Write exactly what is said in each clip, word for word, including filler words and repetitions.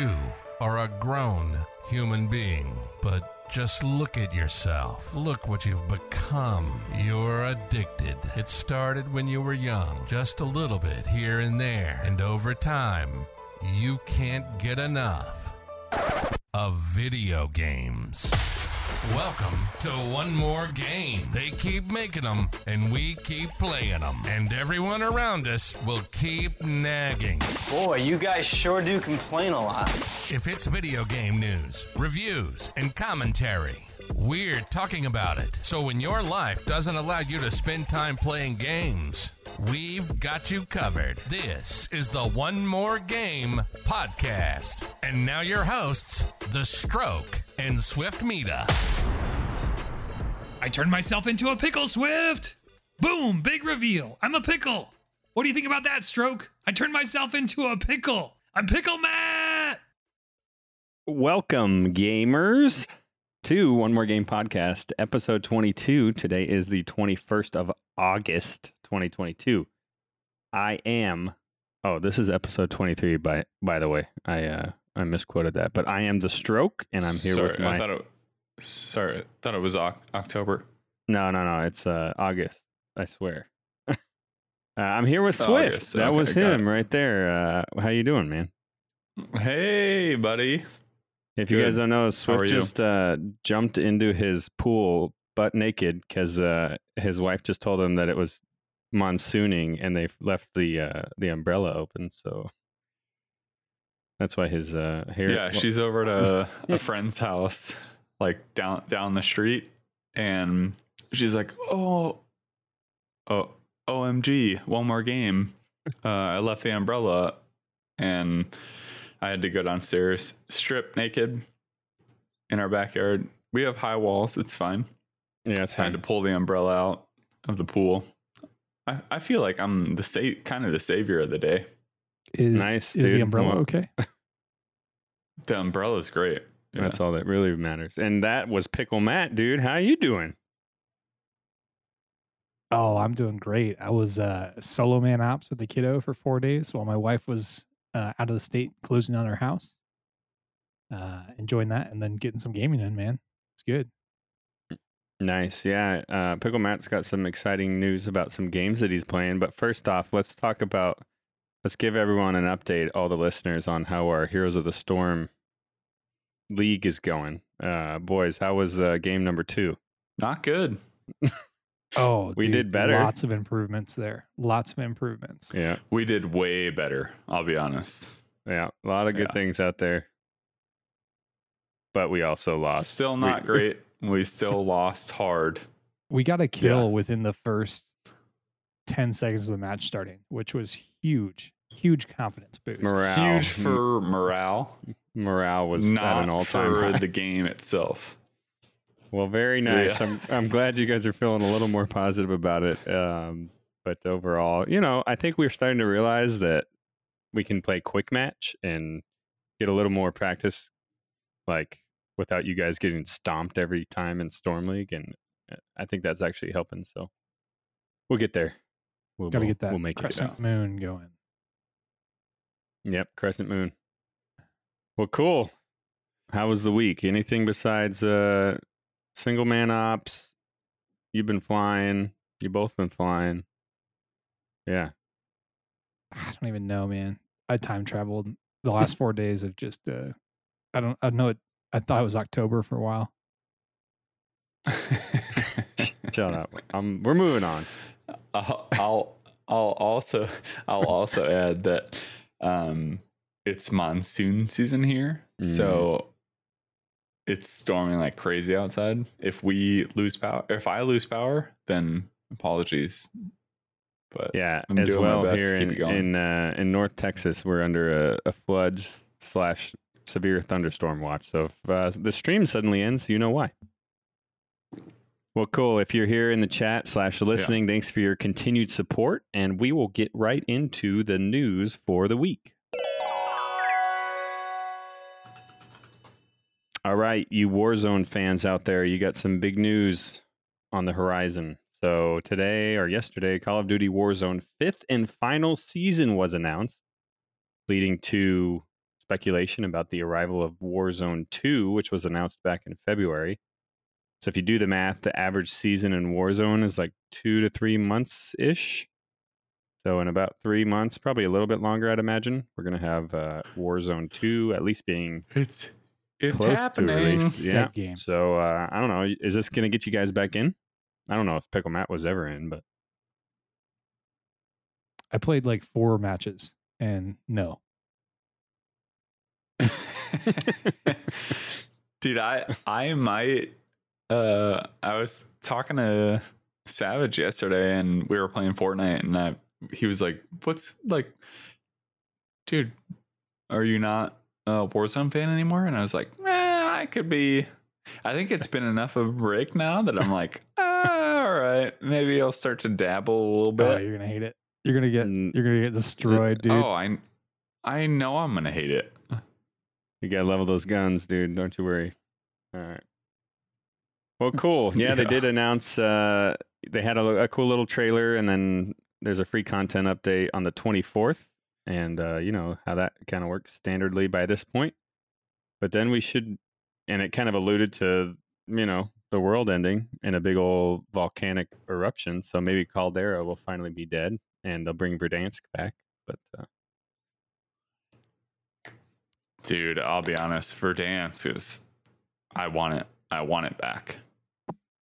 You are a grown human being, but just look at yourself. Look what you've become. You're addicted. It started when you were young, just a little bit here and there. And over time, you can't get enough of video games. Welcome to One More Game. They keep making them, and we keep playing them. And everyone around us will keep nagging. Boy, you guys sure do complain a lot. If it's video game news, reviews, and commentary, we're talking about it. So when your life doesn't allow you to spend time playing games, we've got you covered. This is the One More Game podcast. And now your hosts, theStroke and Swiftmida. I turned myself into a pickle, Swift. Boom, big reveal. I'm a pickle. What do you think about that, Stroke? I turned myself into a pickle. I'm ImPickleMatt. Welcome, gamers, to One More Game Podcast, episode twenty-two. Today is the twenty-first of August, twenty twenty-two. I am... Oh, this is episode twenty-three, by by the way. I uh, I misquoted that. But I am theStroke, and I'm here sorry, with my... I thought it, sorry, I thought it was o- October. No, no, no. It's uh, August, I swear. uh, I'm here with Swift. August. That okay, was him right there. Uh, how you doing, man? Hey, buddy. If Good. You guys don't know, Swift just uh, jumped into his pool butt naked because uh, his wife just told him that it was monsooning and they left the uh, the umbrella open, so that's why his uh, hair. Yeah, she's over to a friend's house, like down down the street, and she's like, "Oh, oh, O M G! One more game. Uh, I left the umbrella, and." I had to go downstairs, strip naked in our backyard. We have high walls. It's fine. Yeah, it's fine. I had to pull the umbrella out of the pool. I, I feel like I'm the sa- kind of the savior of the day. Is, nice, is the umbrella okay? The umbrella's great. Yeah. That's all that really matters. And that was ImPickleMatt, dude. How you doing? Oh, I'm doing great. I was uh, solo man ops with the kiddo for four days while my wife was... Uh, out of the state, closing on our house, uh, enjoying that, and then getting some gaming in, man. It's good. Nice. Yeah. Uh, ImPickleMatt's got some exciting news about some games that he's playing. But first off, let's talk about, let's give everyone an update, all the listeners, on how our Heroes of the Storm league is going. Uh, boys, how was uh, game number two? Not good. Oh, we dude, did better. Lots of improvements there. Lots of improvements. Yeah, we did way better. I'll be honest. Yeah, a lot of good yeah. things out there. But we also lost. Still not we, great. We still lost hard. We got a kill yeah. within the first ten seconds of the match starting, which was huge. Huge confidence boost. Morale. Huge for morale. Morale was not at an all-time high. The game itself. Well, very nice. Yeah. I'm I'm glad you guys are feeling a little more positive about it. Um, but overall, you know, I think we're starting to realize that we can play quick match and get a little more practice, like without you guys getting stomped every time in Storm League. And I think that's actually helping. So we'll get there. We'll gotta we'll, get that we'll make Crescent it Moon going. Yep, Crescent Moon. Well, cool. How was the week? Anything besides uh? Single man ops, you've been flying. You both been flying. Yeah. I don't even know, man. I time traveled the last four days of just. Uh, I don't. I know it. I thought it was October for a while. Shut up. Um, we're moving on. I'll. I'll. I'll also. I'll also add that. Um, it's monsoon season here, mm. so. It's storming like crazy outside. If we lose power, if I lose power, then apologies. But yeah, I'm as doing well my best here to keep in it going. in uh, in North Texas, we're under a, a flood slash severe thunderstorm watch. So if uh, the stream suddenly ends, you know why. Well, cool. If you're here in the chat slash listening, yeah. thanks for your continued support, and we will get right into the news for the week. All right, you Warzone fans out there, you got some big news on the horizon. So today or yesterday, Call of Duty Warzone fifth and final season was announced, leading to speculation about the arrival of Warzone two, which was announced back in February. So if you do the math, the average season in Warzone is like two to three months-ish. So in about three months, probably a little bit longer, I'd imagine, we're going to have uh, Warzone two at least being it's it's close happening. To release. Yeah. That game. So uh, I don't know. Is this going to get you guys back in? I don't know if PickleMatt was ever in, but I played like four matches and no. Dude, I I might. Uh, I was talking to Savage yesterday and we were playing Fortnite and I, he was like, what's like, dude, are you not a Warzone fan anymore? And I was like, eh, I could be. I think it's been enough of a break now that I'm like, ah, all right, maybe I'll start to dabble a little bit. Oh, you're going to hate it. You're going to get, you're going to get destroyed, dude. Oh, I, I know I'm going to hate it. You got to level those guns, dude. Don't you worry. All right. Well, cool. Yeah, yeah, they did announce uh, they had a, a cool little trailer, and then there's a free content update on the twenty-fourth. And uh, you know how that kind of works standardly by this point. But then we should, and it kind of alluded to, you know, the world ending in a big old volcanic eruption. So maybe Caldera will finally be dead, and they'll bring Verdansk back. But uh... dude, I'll be honest, Verdansk is, I want it. I want it back.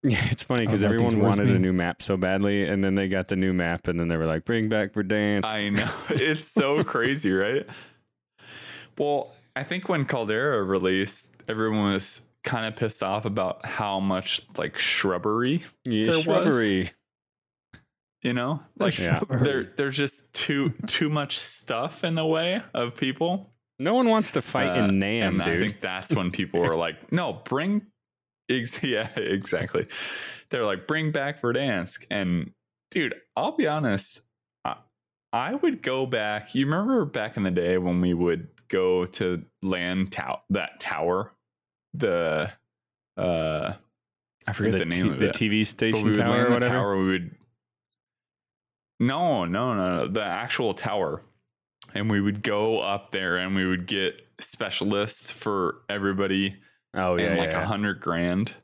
Yeah, it's funny because everyone wanted mean. a new map so badly, and then they got the new map, and then they were like, bring back Verdansk. I know. It's so crazy, right? Well, I think when Caldera released, everyone was kind of pissed off about how much like shrubbery yeah, there shrubbery. was. You know? Like yeah. there there's just too too much stuff in the way of people. No one wants to fight uh, in Nam, and dude. I think that's when people were like, no, bring yeah, exactly. They're like, bring back Verdansk. And dude, I'll be honest, I, I would go back. You remember back in the day when we would go to land tow- that tower, the uh, I forget the, the name t- of the it. T V station but we tower would land or whatever. The tower, we would no, no, no, no, the actual tower, and we would go up there and we would get specialists for everybody. Oh, yeah. And like a yeah. hundred grand.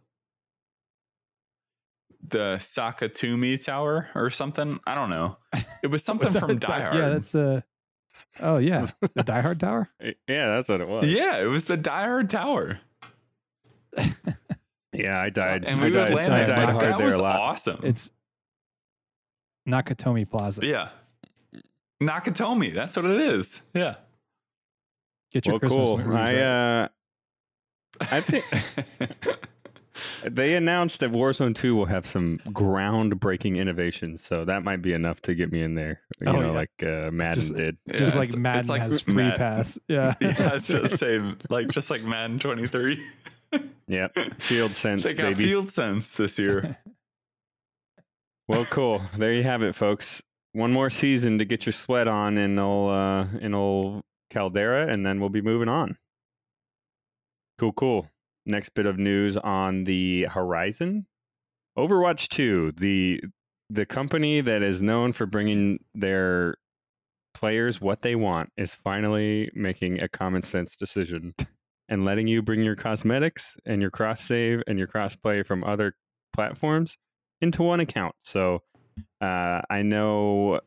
The Nakatomi Tower or something. I don't know. It was something was from Die Hard. Yeah, that's a. Oh, yeah. The Die Hard Tower? Yeah, that's what it was. Yeah, it was the Die Hard Tower. yeah, I died. And we I died, would land I died hard that there was a lot. Awesome. It's Nakatomi Plaza. Yeah. Nakatomi. That's what it is. Yeah. Get your well, Christmas cool. movies, I, right? uh, I think they announced that Warzone two will have some groundbreaking innovations, so that might be enough to get me in there. You oh, know, yeah. like uh, Madden just, did, yeah, just like Madden like has free Madden. pass. Yeah, yeah, it's the same. Like just like Madden twenty-three. yeah, Field Sense. They got baby. Field Sense this year. Well, cool. There you have it, folks. One more season to get your sweat on in old uh, in old Caldera, and then we'll be moving on. Cool, cool. Next bit of news on the horizon. Overwatch two, the the company that is known for bringing their players what they want, is finally making a common sense decision and letting you bring your cosmetics and your cross save and your cross play from other platforms into one account. So uh, I know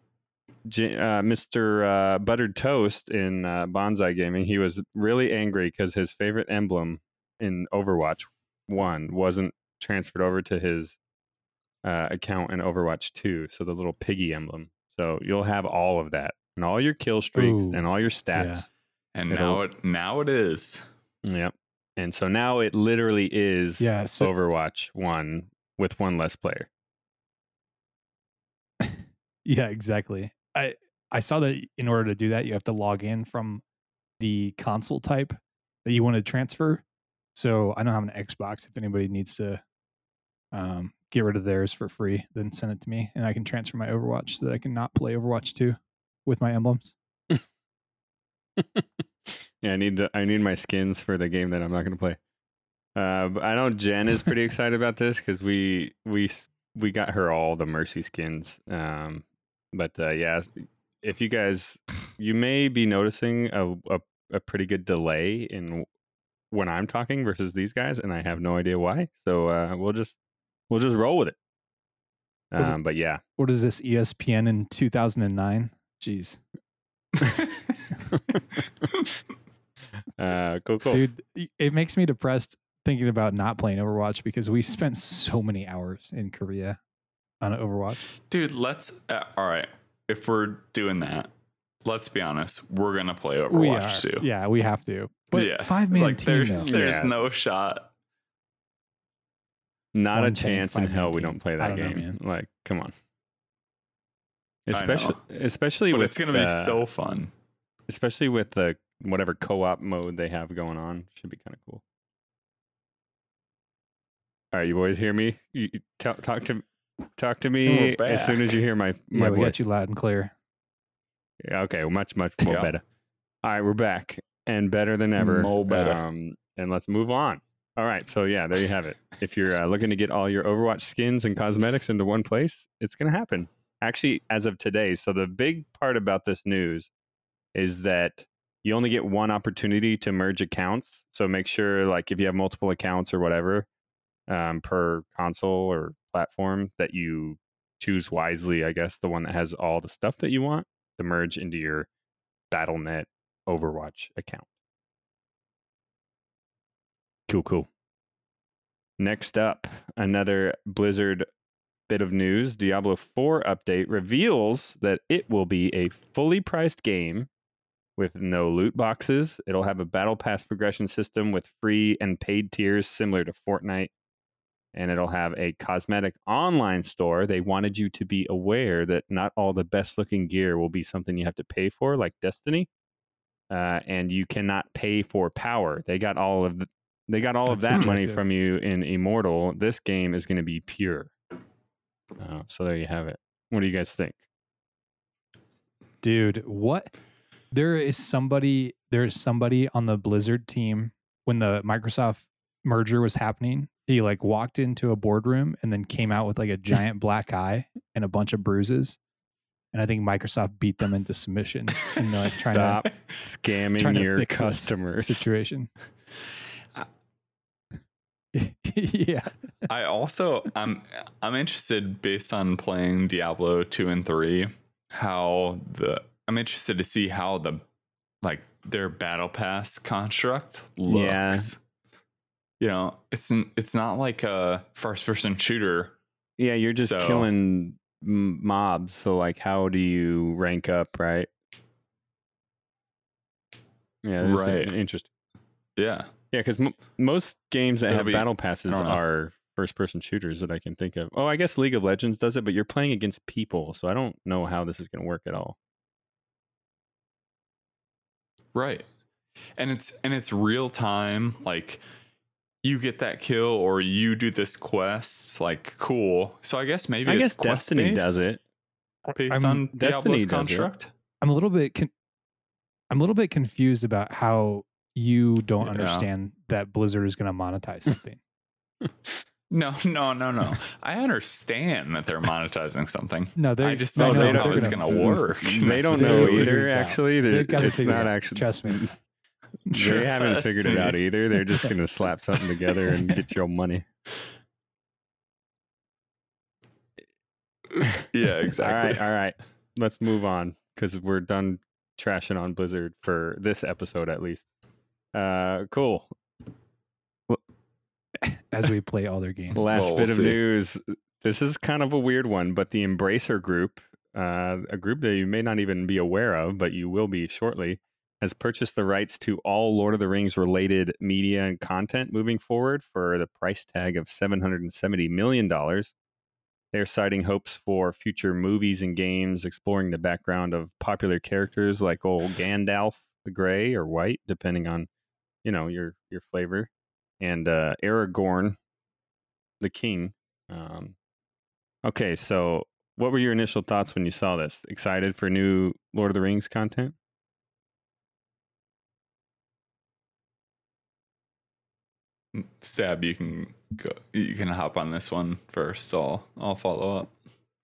Uh, Mister Uh, Buttered Toast in uh, Bonsai Gaming, he was really angry because his favorite emblem in Overwatch one wasn't transferred over to his uh, account in Overwatch two, so the little piggy emblem. So you'll have all of that, and all your kill streaks, Ooh, and all your stats. Yeah. And It'll, now it now it is. Yep. And so now it literally is yeah, so- Overwatch one with one less player. Yeah, exactly. I, I saw that in order to do that, you have to log in from the console type that you want to transfer. So I don't have an Xbox. If anybody needs to um, get rid of theirs for free, then send it to me and I can transfer my Overwatch so that I can not play Overwatch two with my emblems. yeah, I need to, I need my skins for the game that I'm not going to play. Uh, but I know Jen is pretty excited about this because we we we got her all the Mercy skins. Um, But uh, yeah, if you guys, you may be noticing a, a a pretty good delay in when I'm talking versus these guys, and I have no idea why. So uh, we'll just we'll just roll with it. Um, but yeah, what is this, E S P N in two thousand nine? Jeez. uh, cool, cool, dude. It makes me depressed thinking about not playing Overwatch because we spent so many hours in Korea on Overwatch. Dude, let's uh, all right. If we're doing that, let's be honest. We're gonna play Overwatch too. Yeah, we have to. But yeah, five man like team. There, there's yeah. no shot. Not One a chance tank, in hell we don't play that don't game. Know, like, come on. Especially, especially but with it's gonna be uh, so fun. Especially with the whatever co-op mode they have going on, should be kind of cool. All right, you boys hear me? You, t- talk to talk to me as soon as you hear my my yeah, we voice. Got you loud and clear. Yeah, okay, well, much much more yeah. better. All right, we're back and better than ever. More better. Um, and let's move on. All right, so yeah, there you have it. If you're uh, looking to get all your Overwatch skins and cosmetics into one place, it's going to happen. Actually, as of today, so the big part about this news is that you only get one opportunity to merge accounts. So make sure, like, if you have multiple accounts or whatever um, per console or platform, that you choose wisely, I guess, the one that has all the stuff that you want to merge into your Battle dot net Overwatch account. Cool, cool. Next up, another Blizzard bit of news. Diablo four update reveals that it will be a fully priced game with no loot boxes. It'll have a battle pass progression system with free and paid tiers similar to Fortnite. And it'll have a cosmetic online store. They wanted you to be aware that not all the best looking gear will be something you have to pay for, like Destiny. Uh, and you cannot pay for power. They got all of the They got all That's of that subjective. money from you in Immortal. This game is going to be pure. Uh, so there you have it. What do you guys think? Dude, what? There is somebody there is somebody on the Blizzard team when the Microsoft merger was happening. He like walked into a boardroom and then came out with like a giant black eye and a bunch of bruises. And I think Microsoft beat them into submission. And like trying Stop to scamming trying your to customers situation. yeah. I also I'm I'm interested based on playing Diablo two and three, how the I'm interested to see how the like their battle pass construct looks. Yeah. You know, it's it's not like a first person shooter. Yeah, you're just so. killing mobs. So like, how do you rank up, right? Yeah, that's right. Interesting. Yeah. Yeah, because m- most games that It'll have be, battle passes are first-person shooters that I can think of. Oh, I guess League of Legends does it, but you're playing against people, so I don't know how this is going to work at all. Right, and it's and it's real time. Like you get that kill, or you do this quest. Like cool. So I guess maybe I it's guess Destiny based, does it based I'm, on Diablo's construct. It. I'm a little bit. Con- I'm a little bit confused about how. You don't yeah. understand that Blizzard is going to monetize something. no, no, no, no. I understand that they're monetizing something. No, they I just don't know, know how it's going to work. They don't know either, actually. They're, They've got it's to not it. actually. Trust me. They haven't figured it out either. They're just going to slap something together and get your money. Yeah, exactly. All right, all right. Let's move on because we're done trashing on Blizzard for this episode at least. Uh, cool. Well, as we play all their games. Last well, bit we'll of see. news. This is kind of a weird one, but the Embracer Group, uh, a group that you may not even be aware of, but you will be shortly, has purchased the rights to all Lord of the Rings related media and content moving forward for the price tag of seven hundred seventy million dollars. They're citing hopes for future movies and games, exploring the background of popular characters like old Gandalf the Grey or White, depending on you know, your, your flavor, and uh, Aragorn, the king. Um, okay, so what were your initial thoughts when you saw this? Excited for new Lord of the Rings content? Sab, you can go. You can hop on this one first. I'll I'll follow up.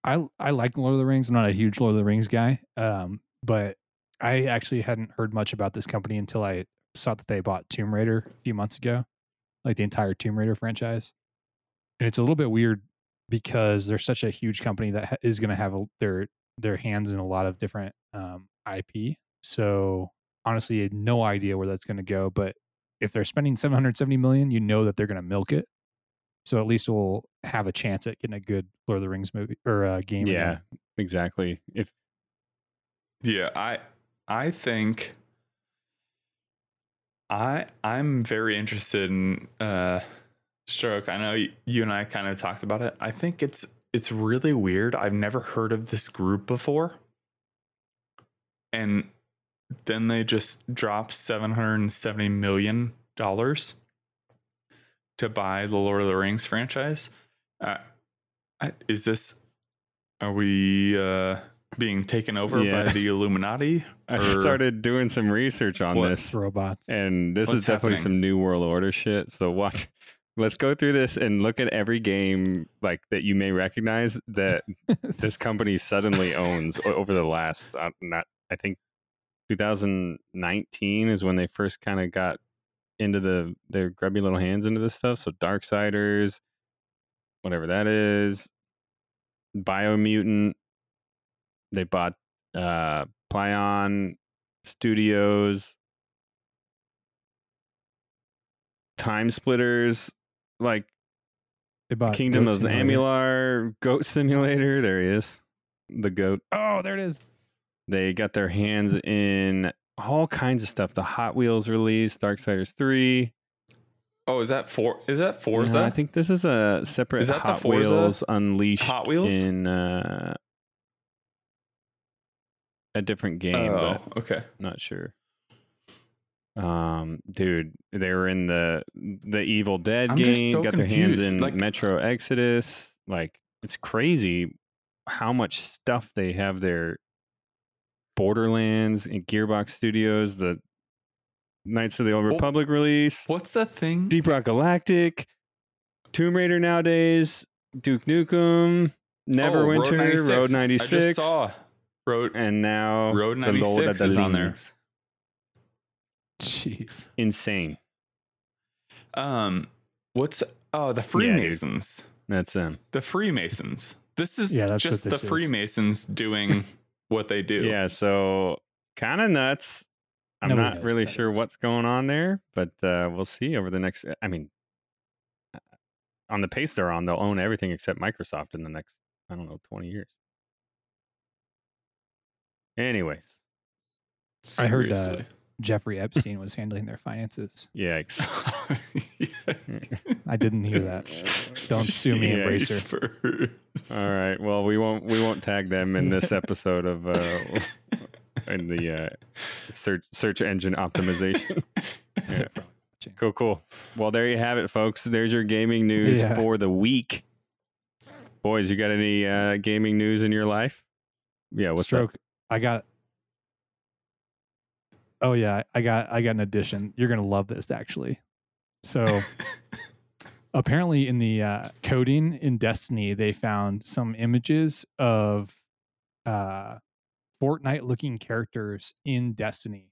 I I like Lord of the Rings. I'm not a huge Lord of the Rings guy, um, but I actually hadn't heard much about this company until I saw that they bought Tomb Raider a few months ago, like the entire Tomb Raider franchise. And it's a little bit weird because they're such a huge company that is going to have a, their their hands in a lot of different um, I P. So honestly, no idea where that's going to go. But if they're spending seven hundred seventy million dollars, you know that they're going to milk it. So at least we'll have a chance at getting a good Lord of the Rings movie or uh, game. Yeah, again. Exactly. If yeah, I I think I I'm very interested in uh, Stroke. I know you, you and I kind of talked about it. I think it's it's really weird. I've never heard of this group before, and then they just drop seven hundred seventy million dollars to buy the Lord of the Rings franchise. Uh, is this? Are we uh, being taken over yeah. by the Illuminati? I started doing some research on what? this robots, and this What's is definitely happening? Some New World Order shit. So watch. Let's go through this and look at every game like that you may recognize that this company suddenly owns over the last uh, not I think two thousand nineteen is when they first kind of got into the their grubby little hands into this stuff. So Darksiders, whatever that is, Biomutant. They bought uh, Plyon Studios, Time Splitters. Like Kingdom of Amular, Goat Simulator. There he is. The goat. Oh, there it is. They got their hands in all kinds of stuff. The Hot Wheels release, Darksiders three. Oh, is that four? Is that Forza? No, I think this is a separate is that Hot the Forza? Wheels Unleashed Hot Wheels? in uh, a different game. Oh, but okay. Not sure. Um, dude, they were in the the Evil Dead I'm game. So got confused. Their hands in like, Metro Exodus. Like, it's crazy how much stuff they have there. Borderlands and Gearbox Studios, the Knights of the Old Republic oh, release. What's that thing? Deep Rock Galactic, Tomb Raider nowadays, Duke Nukem, Neverwinter, oh, Road ninety-six. Road ninety-six. I just saw Road, and now Road ninety-six the is on there. Jeez, insane. Um, what's oh the Freemasons? Yeah, that's them. The Freemasons. This is yeah, that's just what this the is. Freemasons doing what they do. Yeah, so kind of nuts. I'm Nobody not really sure is. what's going on there, but uh, we'll see over the next. I mean, on the pace they're on, they'll own everything except Microsoft in the next, I don't know, twenty years. Anyways, seriously. I heard uh, Jeffrey Epstein was handling their finances. Yikes. I didn't hear that. Don't sue me, yeah, Embracer. All right. Well, we won't we won't tag them in this episode of uh, in the uh, search search engine optimization. Yeah. Cool, cool. Well, there you have it, folks. There's your gaming news yeah. for the week. Boys, you got any uh, gaming news in your life? Yeah, what's Stroke. Up? I got Oh yeah, I got I got an addition. You're gonna love this actually. So apparently in the uh, coding in Destiny, they found some images of uh, Fortnite looking characters in Destiny.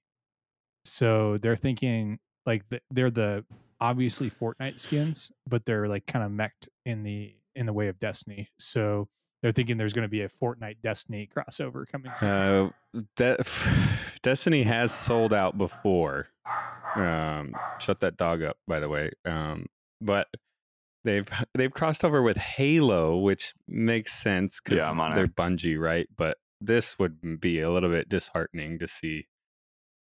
So they're thinking like the, they're the obviously Fortnite skins, but they're like kind of meched in the in the way of Destiny. So they're thinking there's going to be a Fortnite Destiny crossover coming soon. Uh, De- Destiny has sold out before. Um, shut that dog up, by the way. Um, but they've they've crossed over with Halo, which makes sense because yeah, they're it. Bungie, right? But this would be a little bit disheartening to see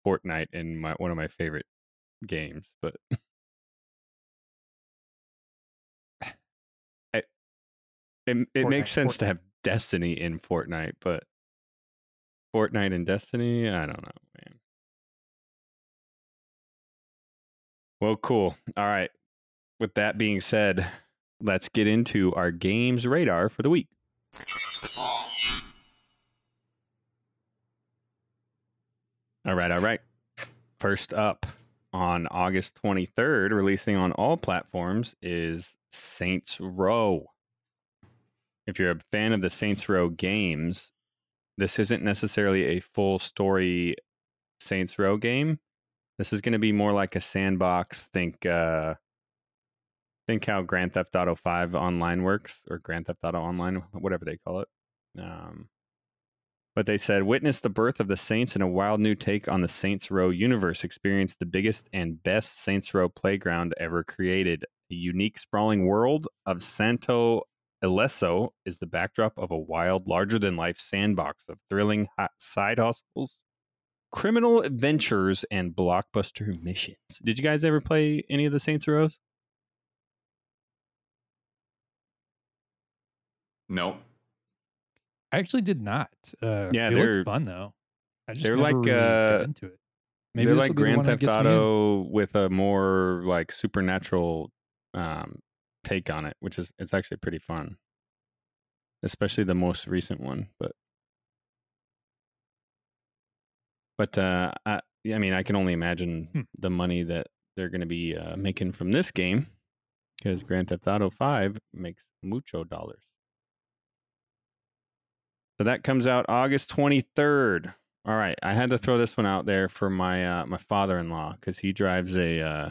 Fortnite in my, one of my favorite games. But I, it it Fortnite, makes sense Fortnite. to have Destiny in Fortnite, but Fortnite and Destiny? I don't know, man. Well, cool. All right. With that being said, let's get into our games radar for the week. All right, all right. First up on August twenty-third, releasing on all platforms, is Saints Row. If you're a fan of the Saints Row games, this isn't necessarily a full story Saints Row game. This is going to be more like a sandbox. Think uh, think how Grand Theft Auto five Online works, or Grand Theft Auto Online, whatever they call it. Um, but they said, witness the birth of the Saints in a wild new take on the Saints Row universe. Experience the biggest and best Saints Row playground ever created. A unique, sprawling world of Santo Alesso is the backdrop of a wild, larger-than-life sandbox of thrilling hot side hustles, criminal adventures, and blockbuster missions. Did you guys ever play any of the Saints Rows? No. I actually did not. Uh, yeah, they looked fun, though. I just they're never like, really uh, got into it. Maybe they're like Grand Theft Auto with a more like supernatural um, take on it, which is it's actually pretty fun, especially the most recent one. But but uh, I, I mean, I can only imagine hmm. the money that they're going to be uh, making from this game, because Grand Theft Auto five makes mucho dollars. So that comes out August twenty-third. All right, I had to throw this one out there for my uh, my father-in-law, because he drives a. Uh...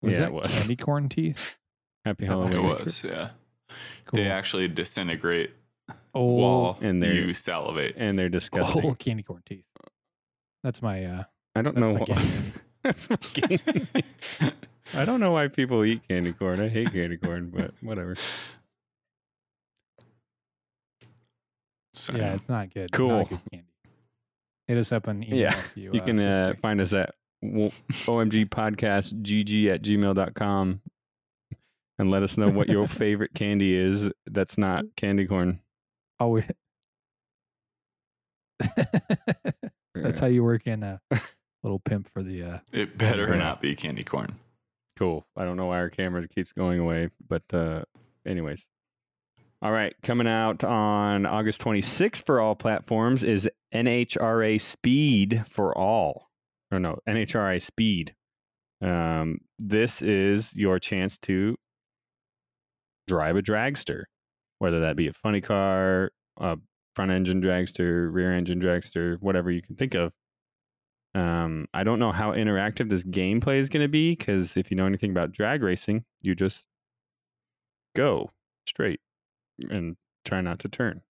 Was yeah, that it was. candy corn teeth? Happy Halloween! It was, yeah. Cool. They actually disintegrate oh, while and you salivate, and they're disgusting. Oh, candy corn teeth. That's my. Uh, I don't that's know. My game. That's my game. I don't know why people eat candy corn. I hate candy corn, but whatever. So, yeah, it's not good. Cool. Not good candy. Hit us up on email. Yeah, if you, you uh, can uh, find us at O M G Podcast G G at gmail dot com and let us know what your favorite candy is that's not candy corn. Oh, we... That's how you work in a little pimp for the... Uh, it better not be candy corn. Cool. I don't know why our camera keeps going away, but uh, anyways. All right, coming out on August twenty-sixth for all platforms is N H R A Speed for All. Or no, N H R A Speed. Um, this is your chance to drive a dragster, whether that be a funny car, a front-engine dragster, rear-engine dragster, whatever you can think of. Um, I don't know how interactive this gameplay is going to be, because if you know anything about drag racing, you just go straight and try not to turn.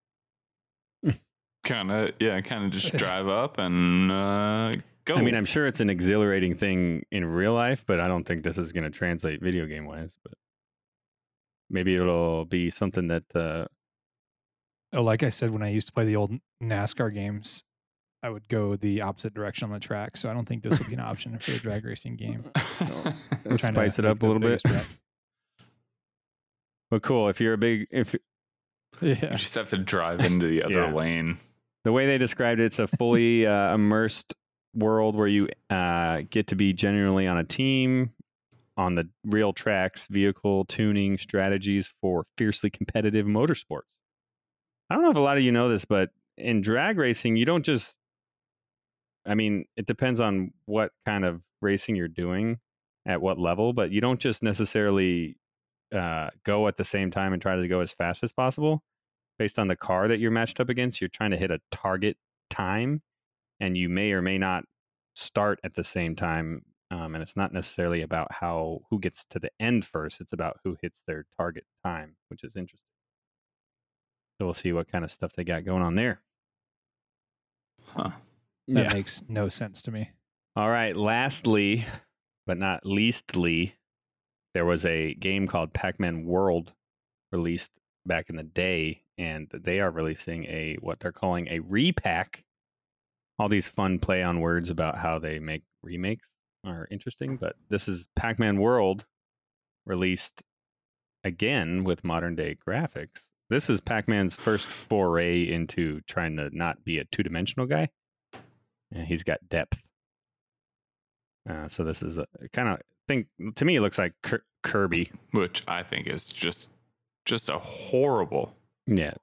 kind of, yeah, kind of just drive up and uh, go. I mean, I'm sure it's an exhilarating thing in real life, but I don't think this is going to translate video game wise. But maybe it'll be something that. Uh... Oh, like I said, when I used to play the old NASCAR games, I would go the opposite direction on the track. So I don't think this will be an option for a drag racing game. So let's spice it up a little bit. But cool, if you're a big if. Yeah. You just have to drive into the other yeah. lane. The way they described it, it's a fully uh, immersed world where you uh, get to be generally on a team, on the real tracks, vehicle tuning strategies for fiercely competitive motorsports. I don't know if a lot of you know this, but in drag racing, you don't just... I mean, it depends on what kind of racing you're doing, at what level, but you don't just necessarily... Uh, go at the same time and try to go as fast as possible. Based on the car that you're matched up against, you're trying to hit a target time, and you may or may not start at the same time. Um, and it's not necessarily about how who gets to the end first. It's about who hits their target time, which is interesting. So we'll see what kind of stuff they got going on there. Huh. That yeah. makes no sense to me. All right. Lastly, but not leastly, there was a game called Pac-Man World released back in the day, and they are releasing a what they're calling a repack. All these fun play on words about how they make remakes are interesting, but this is Pac-Man World released again with modern day graphics. This is Pac-Man's first foray into trying to not be a two-dimensional guy. And he's got depth. Uh, so this is kind of... Think, to me it looks like Kirby, which I think is just just a horrible yeah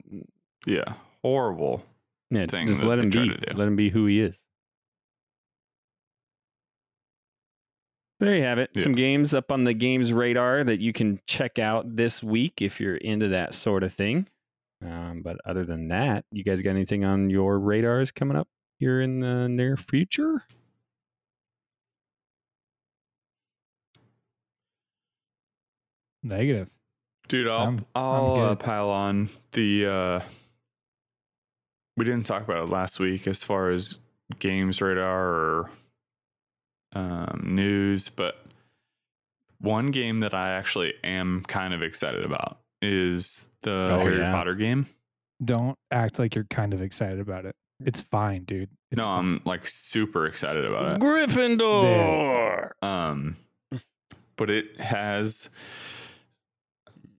yeah horrible yeah, thing. Just let him be let him be who he is. There you have it. Yeah. Some games up on the games radar that you can check out this week if you're into that sort of thing. Um, but other than that, you guys got anything on your radars coming up? here in the near future. Negative. Dude, I'll, I'm, I'll I'm uh, pile on the, uh, we didn't talk about it last week as far as Games Radar or um, news, but one game that I actually am kind of excited about is the oh, Harry yeah. Potter game. Don't act like you're kind of excited about it. It's fine, dude. It's no, fine. I'm like super excited about it. Gryffindor! Yeah. Um, but it has...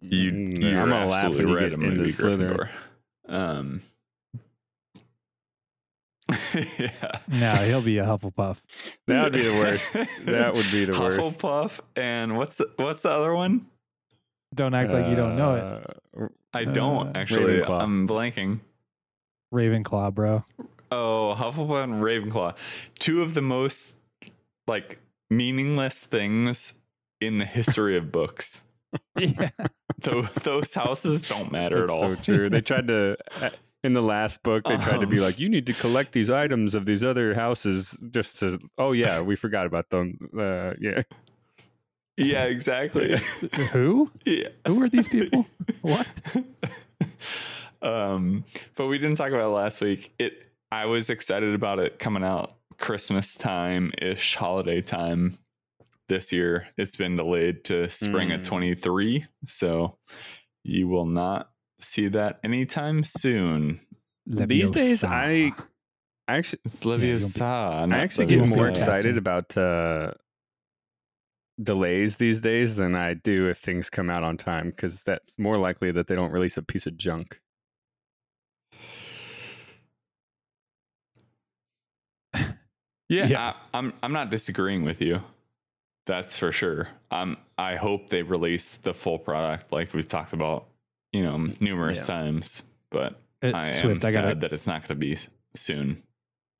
You, you're I'm absolutely laugh right. I'm going to be Gryffindor. Um, yeah. No, he'll be a Hufflepuff. That would be the worst. That would be the Hufflepuff worst. Hufflepuff and what's the, what's the other one? Don't act uh, like you don't know it. I don't, uh, actually. Ravenclaw. I'm blanking. Ravenclaw, bro. Oh, Hufflepuff and Ravenclaw. Two of the most, like, meaningless things in the history of books. Yeah. Those, those houses don't matter That's at all. So true. They tried to, in the last book, they tried um, to be like, you need to collect these items of these other houses just to, oh yeah, we forgot about them. Uh, yeah. Yeah, exactly. Who? Yeah. Who are these people? What? Um, but we didn't talk about it last week. It, I was excited about it coming out Christmas time ish, holiday time. This year, it's been delayed to spring mm. of twenty-three, so you will not see that anytime soon. Leviosa. These days, I, I actually it's Leviosa. Yeah, I actually Leviosa. get more excited about uh, delays these days than I do if things come out on time, because that's more likely that they don't release a piece of junk. yeah, yeah. I, I'm. I'm not disagreeing with you. That's for sure. Um, I hope they release the full product like we've talked about, you know, numerous yeah. times. But it, I am Swift, sad I gotta, that it's not going to be soon.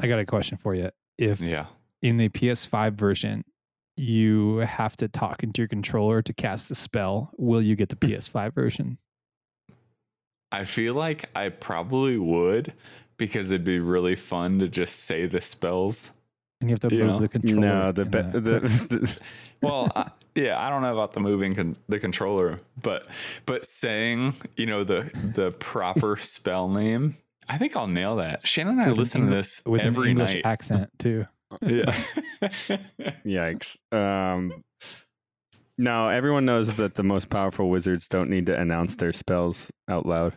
I got a question for you. If yeah. in the P S five version, you have to talk into your controller to cast a spell, will you get the P S five version? I feel like I probably would, because it'd be really fun to just say the spells. And you have to you move know, the controller. No, the, be, the, the, the well, I, yeah, I don't know about the moving con- the controller, but but saying you know the the proper spell name, I think I'll nail that. Shannon and I with listen an, to this with every an English night. Accent too. Yeah. Yikes. Um, now everyone knows that the most powerful wizards don't need to announce their spells out loud.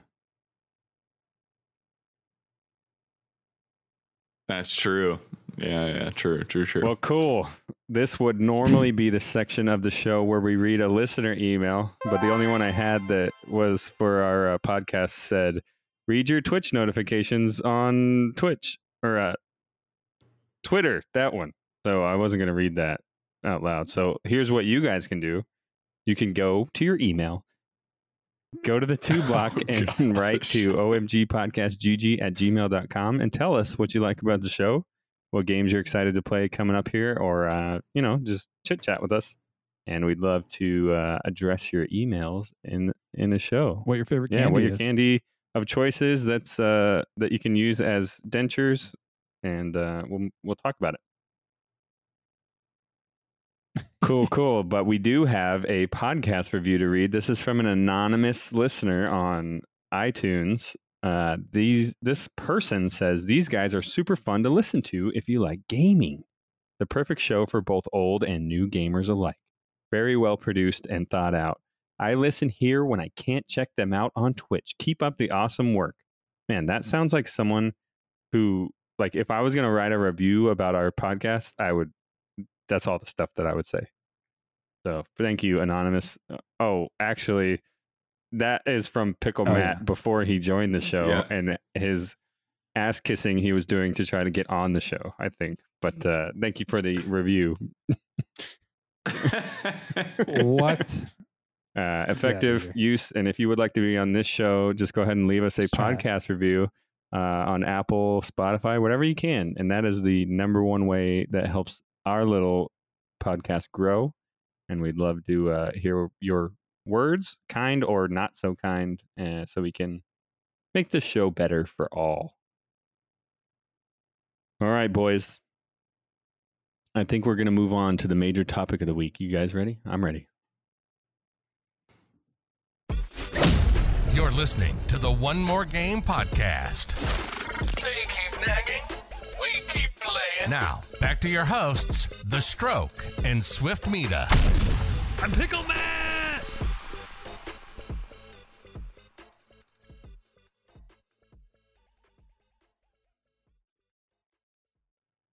That's true. Yeah, yeah, true, true, true. Well, cool. This would normally be the section of the show where we read a listener email, but the only one I had that was for our uh, podcast said, read your Twitch notifications on Twitch or uh, Twitter, that one. So I wasn't going to read that out loud. So here's what you guys can do. You can go to your email, go to the two block oh, and gosh. write to O M G podcast G G at gmail dot com and tell us what you like about the show. What games you're excited to play coming up here, or, uh, you know, just chit chat with us. And we'd love to uh, address your emails in in the show. What your favorite candy is. Yeah, what your is. candy of choice is that's, uh, that you can use as dentures. And uh, we'll we'll talk about it. Cool, cool. But we do have a podcast review to read. This is from an anonymous listener on iTunes. Uh, these this person says, these guys are super fun to listen to if you like gaming. The perfect show for both old and new gamers alike. Very well produced and thought out. I listen here when I can't check them out on Twitch. Keep up the awesome work. Man, that sounds like someone who, like, if I was going to write a review about our podcast, I would, that's all the stuff that I would say. So thank you, Anonymous. Oh, actually... That is from Pickle oh, Matt yeah. before he joined the show yeah. and his ass kissing he was doing to try to get on the show, I think. But uh, thank you for the review. What? Uh, effective yeah, use. And if you would like to be on this show, just go ahead and leave us a Let's podcast review uh, on Apple, Spotify, whatever you can. And that is the number one way that helps our little podcast grow. And we'd love to uh, hear your words, kind or not so kind, uh, so we can make the show better for all. All right, boys. I think we're going to move on to the major topic of the week. You guys ready? I'm ready. You're listening to the One More Game podcast. They keep nagging. We keep playing. Now, back to your hosts, theStroke and Swiftmida. ImPickleMatt!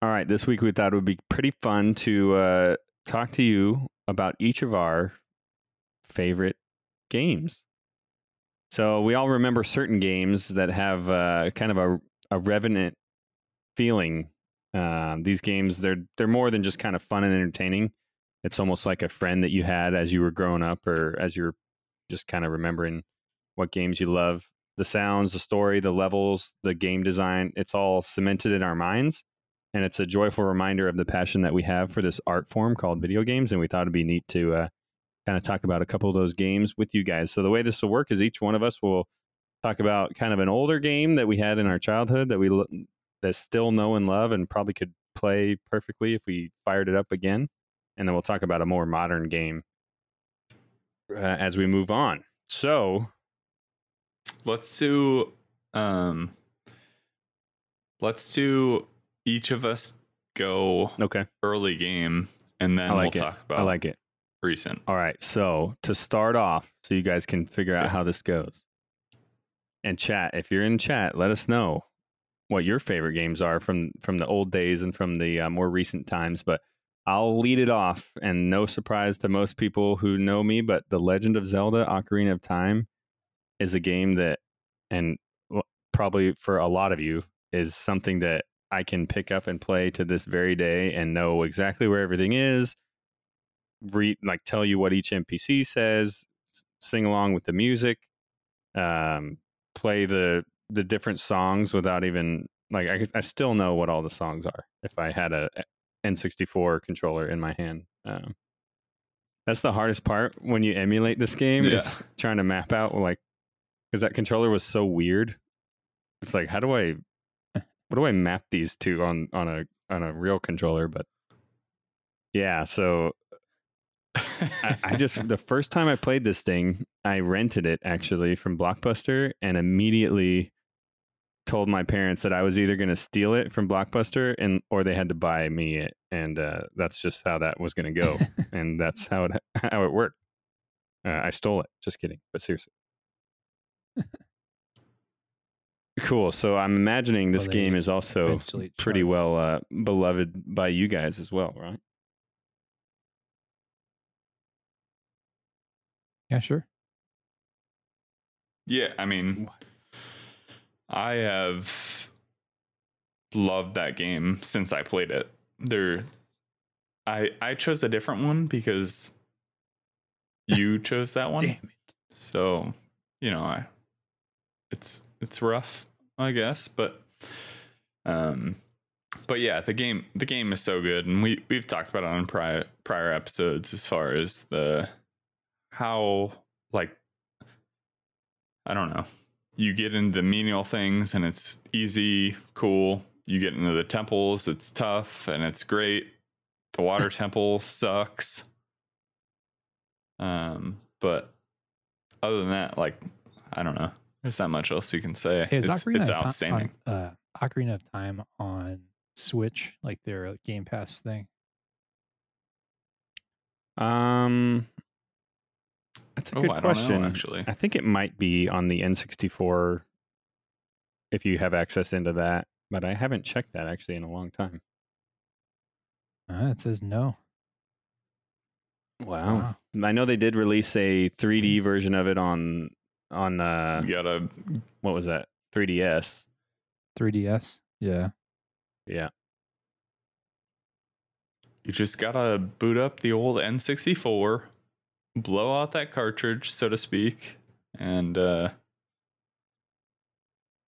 All right, this week we thought it would be pretty fun to uh, talk to you about each of our favorite games. So we all remember certain games that have uh, kind of a, a revenant feeling. Uh, these games, they're they're more than just kind of fun and entertaining. It's almost like a friend that you had as you were growing up, or as you're just kind of remembering what games you love. The sounds, the story, the levels, the game design, it's all cemented in our minds. And it's a joyful reminder of the passion that we have for this art form called video games. And we thought it'd be neat to... Uh, kind of talk about a couple of those games with you guys. So the way this will work is each one of us will talk about kind of an older game that we had in our childhood that we lo- that still know and love and probably could play perfectly if we fired it up again. And then we'll talk about a more modern game uh, as we move on. So let's do um let's do each of us go okay early game, and then like we'll it. talk about I like it recent. All right, so to start off, so you guys can figure out how this goes, and chat, if you're in chat, let us know what your favorite games are from from the old days and from the uh, more recent times. But I'll lead it off, and no surprise to most people who know me, but The Legend of Zelda: Ocarina of Time is a game that, and probably for a lot of you, is something that I can pick up and play to this very day and know exactly where everything is. Read, like, tell you what each N P C says, sing along with the music, um, play the the different songs without even, like, I, I still know what all the songs are if I had a N sixty-four controller in my hand. Um, that's the hardest part when you emulate this game, yeah. is trying to map out, like, because that controller was so weird. It's like, how do I, what do I map these to on on a on a real controller? But yeah, so. I, I just the first time I played this thing, I rented it actually from Blockbuster and immediately told my parents that I was either going to steal it from Blockbuster and or they had to buy me it, and uh, that's just how that was going to go, and that's how it how it worked. Uh, I stole it. Just kidding, but seriously. Cool. So I'm imagining this well, game is also pretty well uh, beloved by you guys as well, right? Yeah, sure. Yeah, I mean, I have loved that game since I played it. There, I I chose a different one because you chose that one. Damn it! So, you know, I it's it's rough, I guess, but um, but yeah, the game the game is so good, and we we've talked about it on prior prior episodes as far as the. How, like, I don't know, you get into menial things and it's easy, cool. You get into the temples, it's tough and it's great. The water temple sucks. Um, but other than that, like, I don't know. There's not much else you can say. Hey, it's it's outstanding. On, uh, Ocarina of Time on Switch, like their Game Pass thing. Um... That's a oh, good I question. Don't know, actually, I think it might be on the N sixty-four if you have access into that, but I haven't checked that actually in a long time. Uh, it says no. Wow. wow, I know they did release a three D version of it on on. Uh, you got a what was that? three D S. three D S. Yeah. Yeah. You just gotta boot up the old N sixty-four. Blow out that cartridge, so to speak, and uh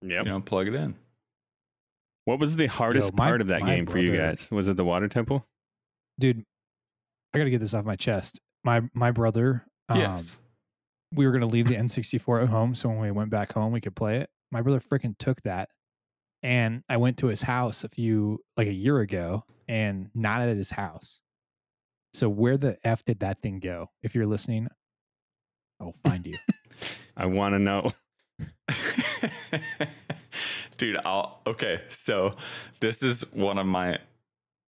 yep. you know, plug it in. What was the hardest Yo, my, part of that game brother, for you guys? Was it the water temple? Dude, I gotta get this off my chest. My my brother, um, yes. we were gonna leave the N sixty-four at home, so when we went back home, we could play it. My brother freaking took that And I went to his house a few, like a year ago, and not at his house. So where the F did that thing go? If you're listening, I'll find you. I want to know. Dude, I'll, okay. So this is one of my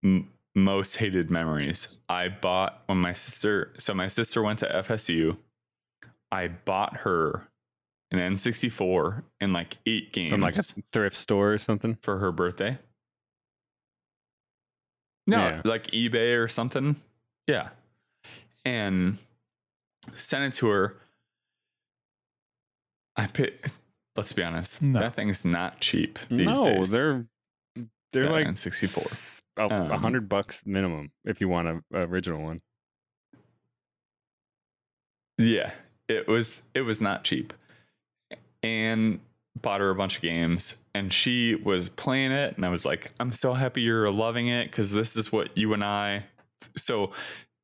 m- most hated memories. I bought when my sister, so my sister went to F S U. I bought her an N sixty-four and like eight games. From like a thrift store or something? For her birthday. No, yeah. Like eBay or something. Yeah. And sent it to her. I pick, let's be honest, no. that thing's not cheap these no, days. No, they're they're that like N sixty-four. Oh, um, one hundred bucks minimum if you want an original one. Yeah, it was it was not cheap. And bought her a bunch of games, and she was playing it, and I was like, I'm so happy you're loving it, because this is what you and I... So,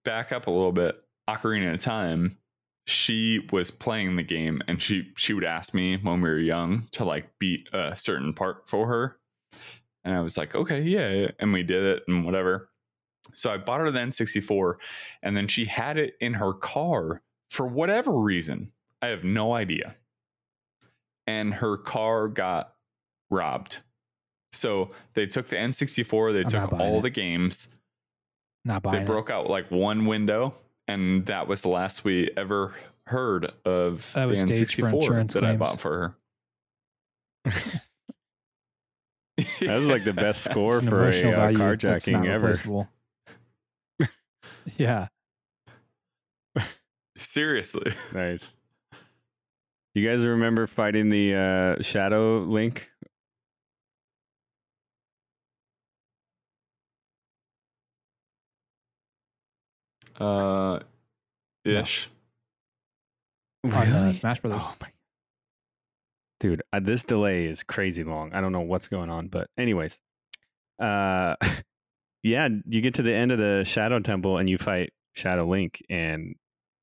back up a little bit, Ocarina of Time, she was playing the game, and she, she would ask me when we were young to, like, beat a certain part for her, and I was like, okay, yeah, and we did it, and whatever. So, I bought her the N sixty-four, and then she had it in her car for whatever reason. I have no idea. And her car got robbed. So they took the N sixty-four. They took all the games. Not buying it. They broke out like one window. And that was the last we ever heard of the N sixty-four that I bought for her. That was like the best score for a uh, carjacking ever. Yeah. Seriously. Nice. You guys remember fighting the uh, Shadow Link? Uh, ish. No. Really? On, uh, Smash Brothers. Oh my, dude, uh, this delay is crazy long. I don't know what's going on, but anyways, uh, yeah, you get to the end of the Shadow Temple and you fight Shadow Link, and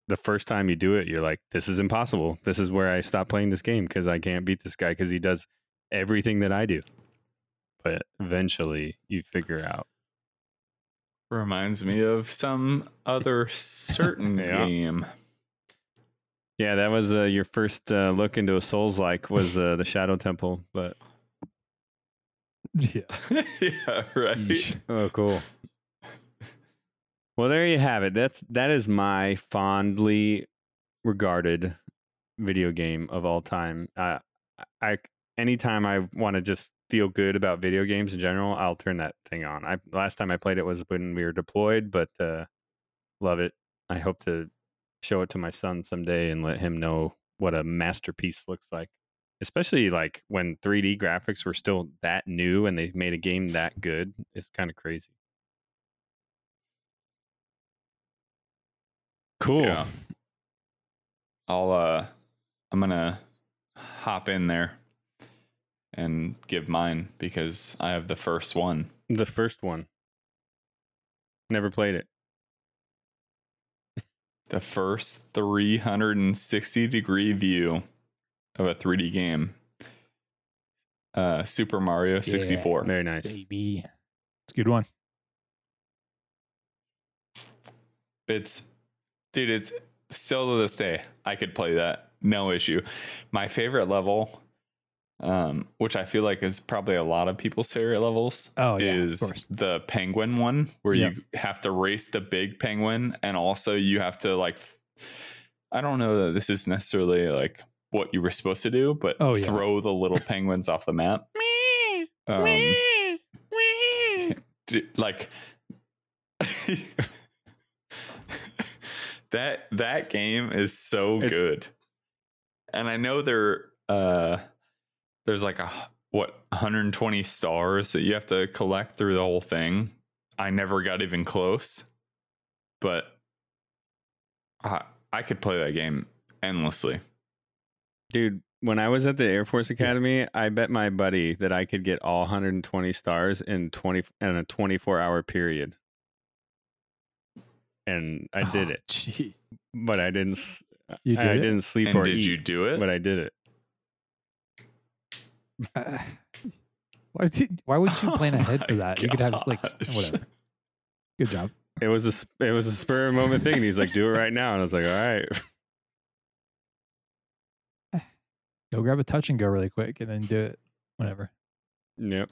the first time you do it, you're like, this is impossible. This is where I stop playing this game because I can't beat this guy because he does everything that I do. But eventually you figure out. Reminds me of some other certain yeah. game. Yeah, that was uh, your first uh, look into a Souls-like was uh, the Shadow Temple. But yeah, yeah, right. Yeesh. Oh, cool. Well, there you have it. That's that is my fondly regarded video game of all time. Uh, I anytime I want to just feel good about video games in general, I'll turn that thing on. I last time I played it was when we were deployed, but uh, love it. I hope to show it to my son someday and let him know what a masterpiece looks like. Especially like when three D graphics were still that new and they made a game that good. It's kind of crazy. Cool. Yeah. I'll uh I'm gonna hop in there and give mine because I have the first one. The first one. Never played it. The first three hundred sixty degree view of a three D game. Uh Super Mario sixty-four. Yeah, very nice. Baby. It's a good one. It's Dude, it's still to this day. I could play that. No issue. My favorite level, um, which I feel like is probably a lot of people's favorite levels, oh, yeah, is the penguin one where yep. you have to race the big penguin. And also you have to like, I don't know that this is necessarily like what you were supposed to do, but oh, yeah. throw the little penguins off the map. um, like... That that game is so it's, good. And I know there uh there's like a what one hundred twenty stars that you have to collect through the whole thing. I never got even close. But I I could play that game endlessly. Dude, when I was at the Air Force Academy, I bet my buddy that I could get all one hundred twenty stars in twenty in a twenty-four hour period. And I did oh, it, geez. But I didn't. You did I it? Didn't sleep and or did eat. Did you do it? But I did it. Uh, Why, did, why would you plan ahead oh for that? Gosh. You could have like whatever. Good job. It was a it was a spur of the moment thing. And he's like, do it right now, and I was like, all right. Go grab a touch and go really quick, and then do it whenever. Yep.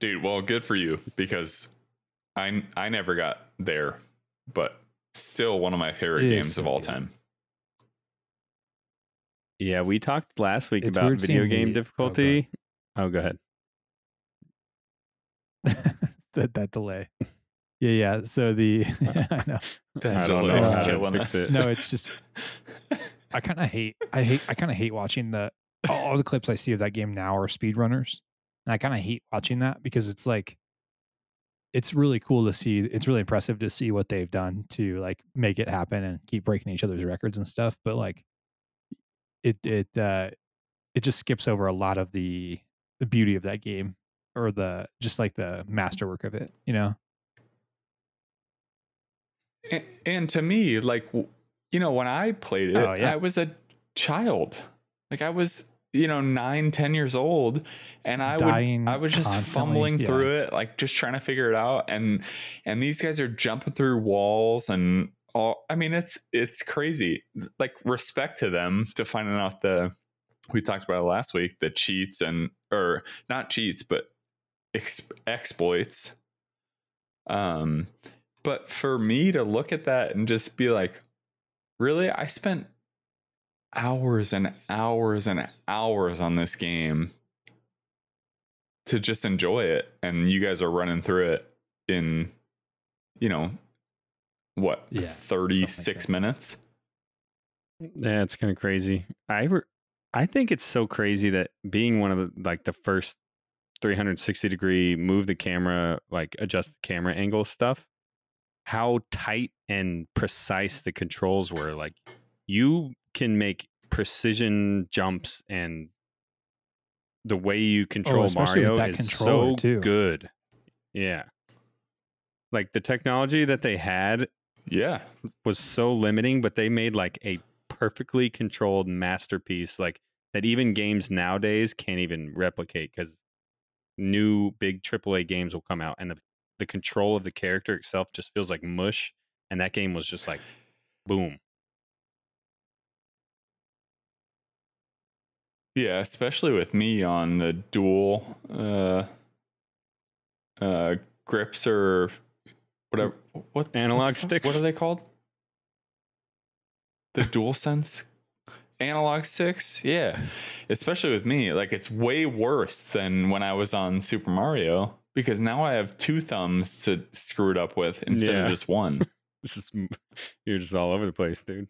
Dude, well, good for you, because I I never got there, but still one of my favorite it games so of all good. time. Yeah, we talked last week it's about video game the, difficulty. Oh, go ahead. that that delay. Yeah, yeah. So the yeah, I know. I don't know how to fix it. No, it's just I kind of hate. I hate. I kind of hate watching the all the clips I see of that game now are speedrunners, and I kind of hate watching that because it's like it's really cool to see. It's really impressive to see what they've done to like make it happen and keep breaking each other's records and stuff. But like it it uh, it just skips over a lot of the the beauty of that game. Or the just like the masterwork of it, you know. And, and to me, like, you know, when I played it, oh, yeah. I was a child. Like I was, you know, nine, ten years old, and I Dying would I was just constantly. fumbling yeah. through it, like just trying to figure it out. And and these guys are jumping through walls and all. I mean, it's it's crazy. Like respect to them to finding out the we talked about it last week the cheats and or not cheats but. Ex- exploits um but for me to look at that and just be like, really, I spent hours and hours and hours on this game to just enjoy it, and you guys are running through it in, you know what, yeah, thirty-six minutes. Yeah, it's kind of crazy. I re- I think it's so crazy that being one of the like the first three sixty degree move the camera, like adjust the camera angle stuff, how tight and precise the controls were. Like you can make precision jumps, and the way you control oh, Mario is so too. good. Yeah, like the technology that they had yeah was so limiting, but they made like a perfectly controlled masterpiece like that even games nowadays can't even replicate, because new big triple A games will come out and the, the control of the character itself just feels like mush, and that game was just like boom. Yeah, especially with me on the dual uh uh grips or whatever. What analog sticks? What are they called? The DualSense analog sticks. Yeah, especially with me, like it's way worse than when I was on Super Mario, because now I have two thumbs to screw it up with instead yeah. of just one. This is you're just all over the place, dude.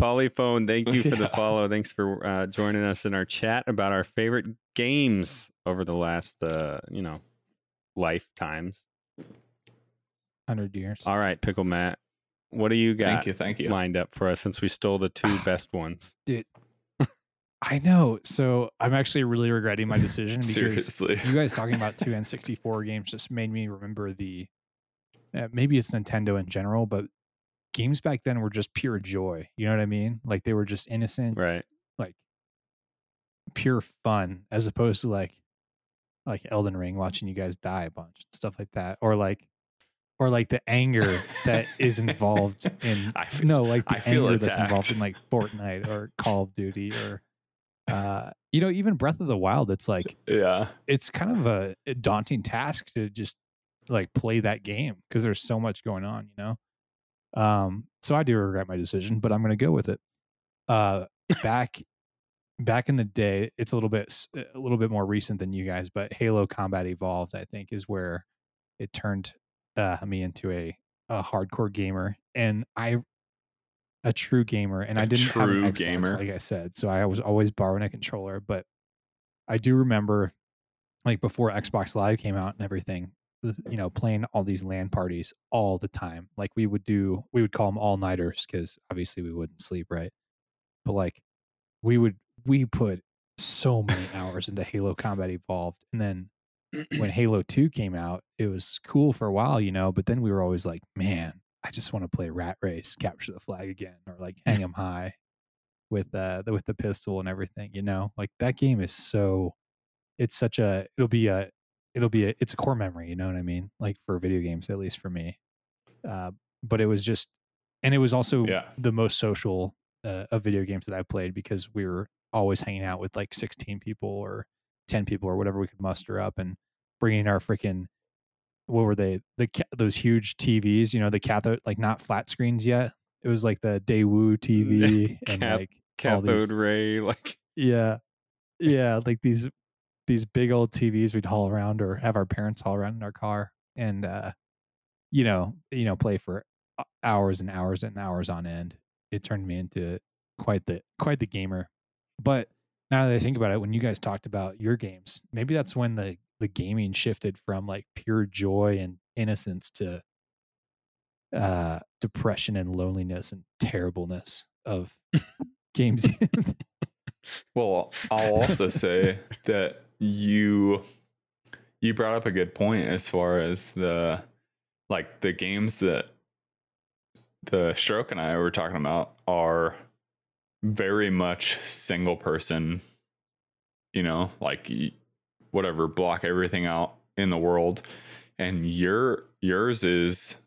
Polyphone, thank you for yeah. the follow. Thanks for uh joining us in our chat about our favorite games over the last uh you know lifetimes, one hundred years. All right, Pickle Matt, what do you got thank you, thank you. lined up for us, since we stole the two best ones? Dude, I know. So I'm actually really regretting my decision because Seriously. you guys talking about two N sixty-four games just made me remember the, uh, maybe it's Nintendo in general, but games back then were just pure joy. You know what I mean? Like they were just innocent, right? Like pure fun, as opposed to like, like Elden Ring, watching you guys die a bunch, stuff like that. Or like, Or like the anger that is involved in I feel, no, like the I feel anger attacked. that's involved in like Fortnite or Call of Duty or uh, you know, even Breath of the Wild. It's like yeah, it's kind of a, a daunting task to just like play that game because there's so much going on, you know. Um, so I do regret my decision, but I'm gonna go with it. Uh, back back in the day, it's a little bit a little bit more recent than you guys, but Halo Combat Evolved, I think, is where it turned. Uh, me into a, a hardcore gamer, and I a true gamer, and a I didn't true have an Xbox, gamer. like I said, so I was always borrowing a controller. But I do remember, like before Xbox Live came out and everything, you know, playing all these LAN parties all the time. Like we would do, we would call them all nighters because obviously we wouldn't sleep, right? But like we would, we put so many hours into Halo Combat Evolved, and then. When Halo two came out, it was cool for a while, you know, but then we were always like, man, I just want to play Rat Race, Capture the Flag again, or like Hang 'em High, with uh with the pistol and everything, you know, like that game is so it's such a it'll be a it'll be a it's a core memory, you know what I mean, like for video games, at least for me. Uh, but it was just and it was also yeah. the most social uh, of video games that I played, because we were always hanging out with like sixteen people or ten people or whatever we could muster up, and bringing our freaking what were they the those huge T Vs, you know, the cathode, like not flat screens yet. It was like the Daewoo T V and Cat, like cathode all these, ray, like yeah, yeah, like these these big old T Vs we'd haul around or have our parents haul around in our car, and uh, you know, you know, play for hours and hours and hours on end. It turned me into quite the quite the gamer. But now that I think about it, when you guys talked about your games, maybe that's when the the gaming shifted from like pure joy and innocence to uh depression and loneliness and terribleness of games. Well, I'll also say that you you brought up a good point as far as the like the games that the Stroke and I were talking about are very much single person, you know, like whatever, block everything out in the world, and your yours is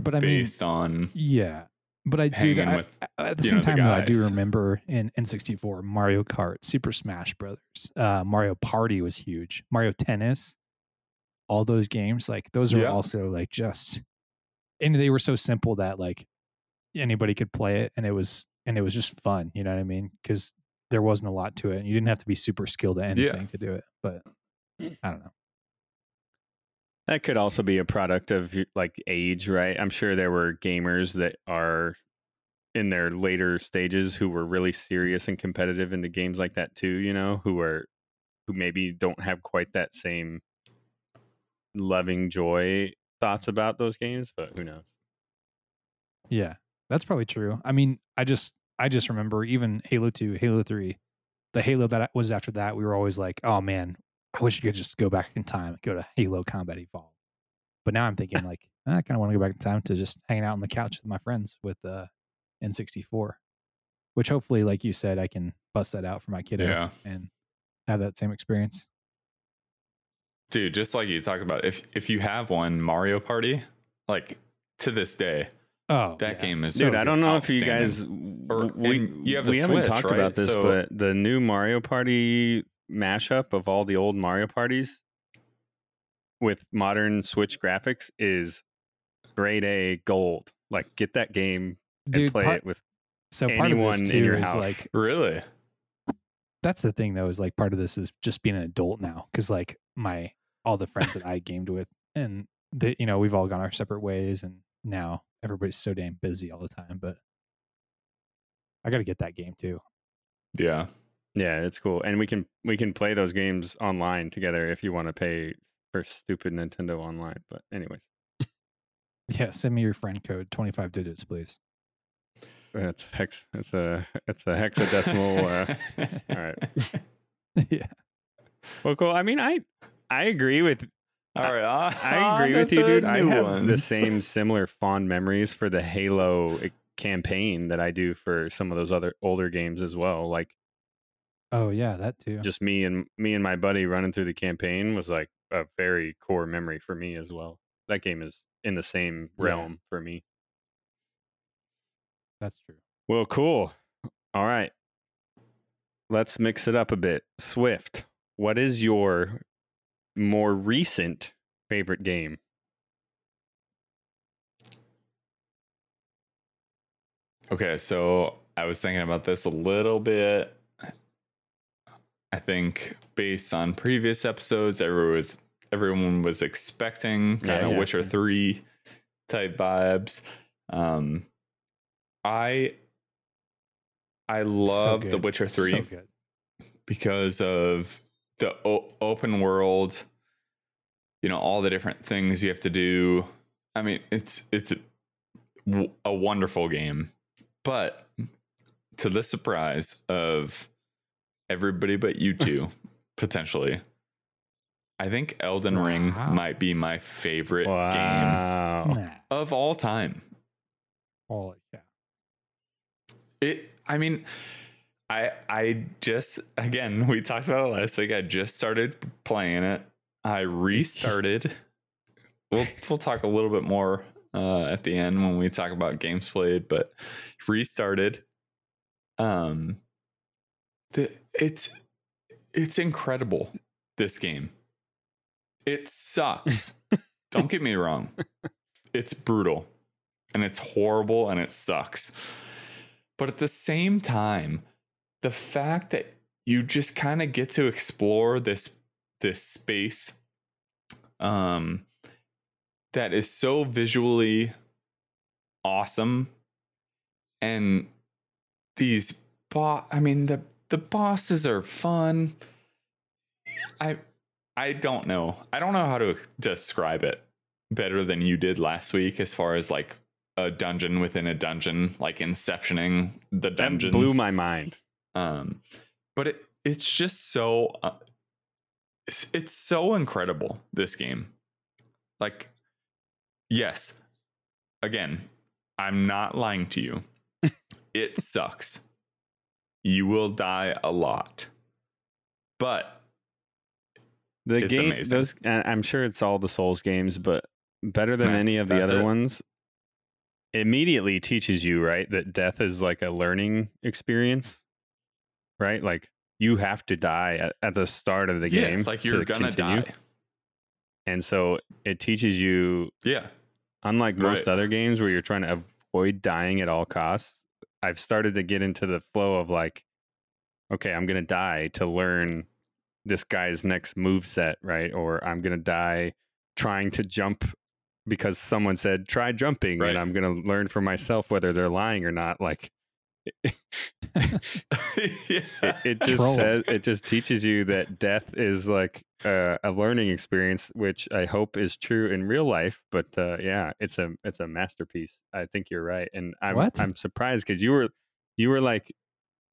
but I based mean, on yeah but I do I, with, I, at the same know, time the though I do remember in N sixty-four, Mario Kart, Super Smash Brothers, uh Mario Party was huge, Mario Tennis, all those games, like those are yeah. also like just and they were so simple that like anybody could play it, and it was and it was just fun, you know what I mean, because there wasn't a lot to it and you didn't have to be super skilled at anything yeah. to do it. But I don't know. That could also be a product of like age, right? I'm sure there were gamers that are in their later stages who were really serious and competitive into games like that too, you know, who are, who maybe don't have quite that same loving joy thoughts about those games, but who knows? Yeah, that's probably true. I mean, I just, I just remember even Halo two, Halo three, the Halo that was after that, we were always like, oh man, I wish you could just go back in time and go to Halo Combat Evolved. But now I'm thinking like, I kind of want to go back in time to just hanging out on the couch with my friends with uh, N sixty-four, which hopefully, like you said, I can bust that out for my kiddo yeah. and have that same experience. Dude, just like you talked about, if if you have one, Mario Party, like to this day, oh, that yeah. game is dude. So I don't know if you guys or, we you have a we Switch, haven't talked right? about this, so, but the new Mario Party mashup of all the old Mario Parties with modern Switch graphics is grade A gold. Like, get that game dude, and play part, it with so anyone part of this too in your is house. Like, really, that's the thing though. Is like part of this is just being an adult now, because like my all the friends that I gamed with, and the, you know, we've all gone our separate ways, and now everybody's so damn busy all the time, but I got to get that game too. Yeah. Yeah, it's cool. And we can we can play those games online together if you want to pay for stupid Nintendo Online. But anyways. Yeah, send me your friend code, twenty-five digits, please. That's hex that's a it's a hexadecimal uh, all right. Yeah. Well, cool. I mean, I I agree with All right, I, I agree with you, dude. I have ones. the same similar fond memories for the Halo campaign that I do for some of those other older games as well. Like, oh yeah, that too. Just me and me and my buddy running through the campaign was like a very core memory for me as well. That game is in the same realm yeah. for me. That's true. Well, cool. All right, let's mix it up a bit. Swift, what is your more recent favorite game? Okay, so I was thinking about this a little bit. I think based on previous episodes, everyone was everyone was expecting kind of yeah, yeah. Witcher three type vibes. Um, I I love so the Witcher three so because of the o- open world, you know, all the different things you have to do. I mean, it's it's a, a wonderful game, but to the surprise of everybody but you two, potentially, I think Elden wow. Ring might be my favorite wow. game of all time. Holy cow! It I mean, I I just, again, we talked about it last week. I just started playing it. I restarted. We'll we'll talk a little bit more uh, at the end when we talk about games played, but restarted. Um, the, it's it's incredible. This game, it sucks. Don't get me wrong. It's brutal, and it's horrible, and it sucks. But at the same time, the fact that you just kind of get to explore this this space, um, that is so visually awesome, and these bo- I mean the the bosses are fun. I I don't know. I don't know how to describe it better than you did last week as far as like a dungeon within a dungeon, like inceptioning the dungeons. That blew my mind. Um, but it, it's just so uh, it's, it's so incredible, this game. Like, yes, again, I'm not lying to you. It sucks. You will die a lot. But the it's game, amazing. Those, I'm sure it's all the Souls games, but better than that's, any of the other it. ones. Immediately teaches you, right, that death is like a learning experience, right? Like you have to die at, at the start of the yeah, game. Like you're to gonna continue. die, and so it teaches you. Yeah. Unlike most right. other games where you're trying to avoid dying at all costs, I've started to get into the flow of like, okay, I'm gonna die to learn this guy's next move set, right? Or I'm gonna die trying to jump because someone said try jumping, right. and I'm gonna learn for myself whether they're lying or not. Like, it, yeah. it, it just Trolls. says it just teaches you that death is like uh, a learning experience, which I hope is true in real life. But uh, yeah, it's a it's a masterpiece. I think you're right, and I'm what? I'm surprised because you were you were like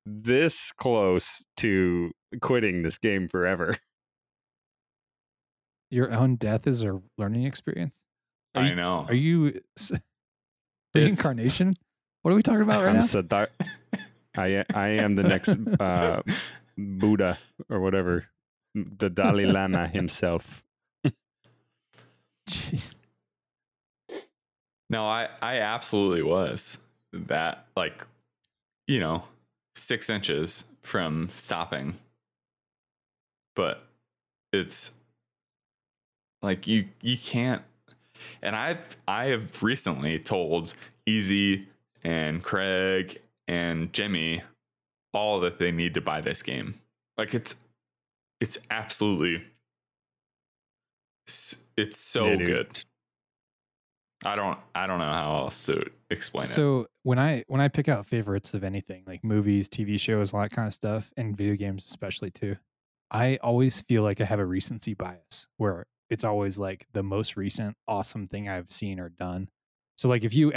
this close to quitting this game forever. Your own death is a learning experience. Are I you, know. Are you reincarnation? It's, what are we talking about right I'm now? Siddhar- I I am the next uh, Buddha or whatever, the Dalai Lama himself. Jeez. No, I I absolutely was that, like, you know, six inches from stopping. But it's like you you can't. And I've I have recently told Easy and Craig and Jimmy all that they need to buy this game. Like it's it's absolutely it's so yeah, good. I don't I don't know how else to explain so it. So when I when I pick out favorites of anything, like movies, T V shows, all that kind of stuff, and video games especially too, I always feel like I have a recency bias where it's always like the most recent awesome thing I've seen or done. So like if you,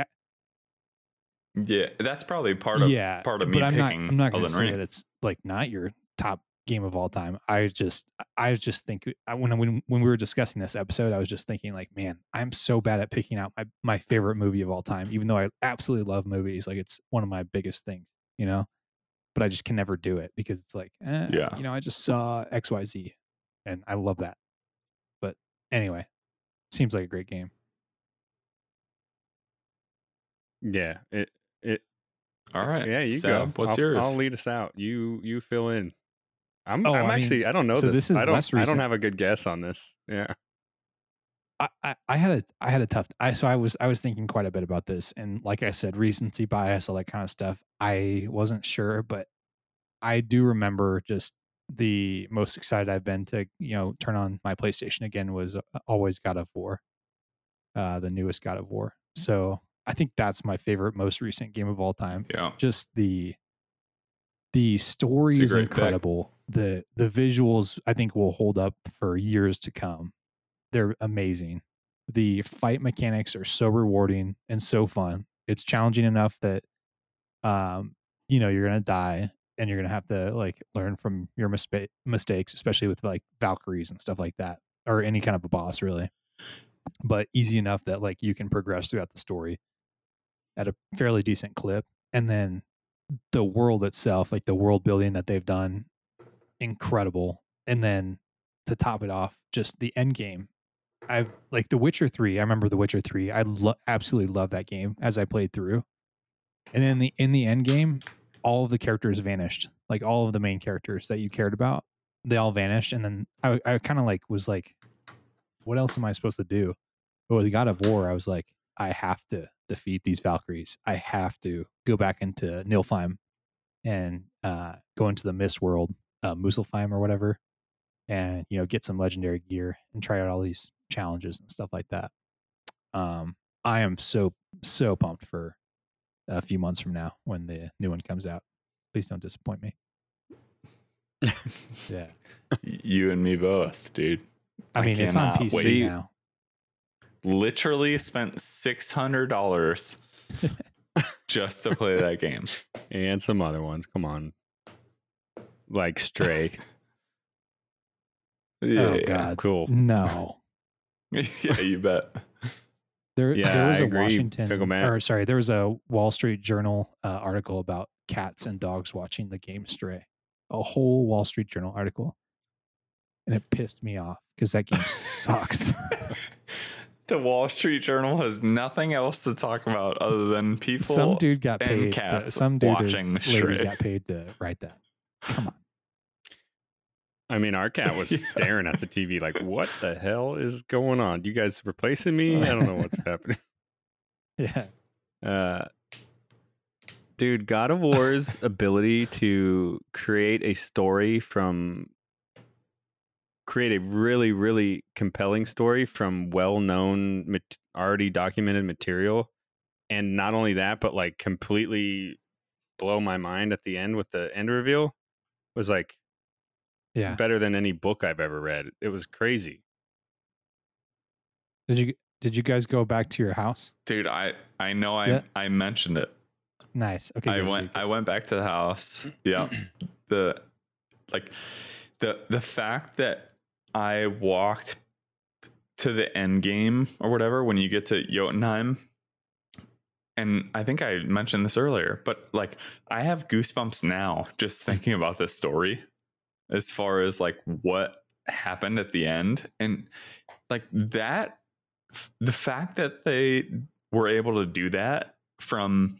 yeah, that's probably part of yeah, part of me. But I'm picking not, I'm not going to say that it's like not your top game of all time. I just, I just think I, when when when we were discussing this episode, I was just thinking like, man, I'm so bad at picking out my my favorite movie of all time, even though I absolutely love movies. Like it's one of my biggest things, you know. But I just can never do it because it's like, eh, yeah. you know, I just saw X Y Z and I love that. But anyway, seems like a great game. Yeah. It, it, All right. Yeah, you so, go. What's I'll, yours? I'll lead us out. You you fill in. I'm, oh, I'm I actually, mean, I don't know so this. this is I, don't, less I don't have a good guess on this. Yeah. I, I, I had a I had a tough I so I was I was thinking quite a bit about this, and like I said, recency bias, all that kind of stuff. I wasn't sure, but I do remember just the most excited I've been to, you know, turn on my PlayStation again was always God of War, uh, the newest God of War. So I think that's my favorite, most recent game of all time. Yeah, just the the story is incredible. Pick. The the visuals I think will hold up for years to come. They're amazing. The fight mechanics are so rewarding and so fun. It's challenging enough that, um, you know, you're going to die and you're going to have to like learn from your mispa- mistakes, especially with like Valkyries and stuff like that, or any kind of a boss really, but easy enough that like you can progress throughout the story at a fairly decent clip. And then the world itself, like the world building that they've done, incredible. And then to top it off, just the end game. I've like The Witcher three. I remember The Witcher three. I lo- absolutely love that game as I played through. And then the in the end game, all of the characters vanished. Like all of the main characters that you cared about, they all vanished. And then I, I kind of like was like, what else am I supposed to do? But with God of War, I was like, I have to defeat these Valkyries. I have to go back into Niflheim and uh, go into the Mist World, uh, Muspelheim or whatever, and you know, get some legendary gear and try out all these challenges and stuff like that. Um, I am so so pumped for a few months from now when the new one comes out. Please don't disappoint me. Yeah, you and me both, dude. I mean, I it's on P C wait. now. Literally spent six hundred dollars just to play that game and some other ones. Come on, like Stray. Yeah, oh, God. Cool. No. Yeah, you bet. There, yeah, there was I a agree. Washington, Pickleman. or sorry, there was a Wall Street Journal uh, article about cats and dogs watching the game Stray. A whole Wall Street Journal article, and it pissed me off because that game sucks. The Wall Street Journal has nothing else to talk about other than people. Some dude got and paid. Cats to, some dude watching lady Stray. Got paid to write that. Come on. I mean, our cat was yeah. staring at the T V like, "What the hell is going on? You guys replacing me? I don't know what's happening." Yeah. Uh, dude, God of War's ability to create a story from. create a really, really compelling story from well-known, mat- already documented material. And not only that, but like completely blow my mind at the end with the end reveal was like yeah, better than any book I've ever read. It was crazy. Did you did you guys go back to your house? Dude, I, I know I yeah. I mentioned it. Nice. Okay. I good, went good. I went back to the house. Yeah. the like the the fact that I walked to the end game or whatever when you get to Jotunheim. And I think I mentioned this earlier, but like I have goosebumps now just thinking about this story as far as like what happened at the end. And like that, the fact that they were able to do that from,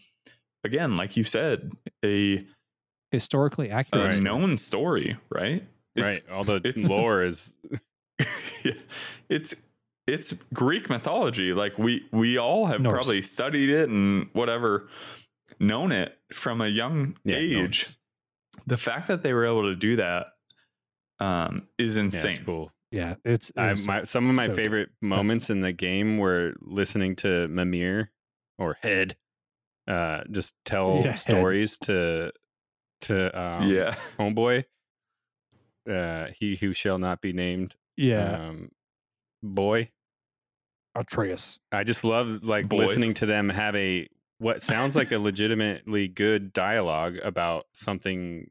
again, like you said, a historically accurate, a known story, right? It's, right, all the it's, lore is it's it's Greek mythology. Like we we all have Norse. Probably studied it and whatever, known it from a young yeah, age. Norse. The fact that they were able to do that um, is insane. Yeah, it's cool. Yeah, it's, it's I, my, some of my so favorite cool. moments That's in the game were listening to Mimir or Head uh, just tell yeah, stories Head. to to um, yeah. Homeboy. Uh, he who shall not be named. Yeah. Um, boy. Atreus. I just love like boy. listening to them have a what sounds like a legitimately good dialogue about something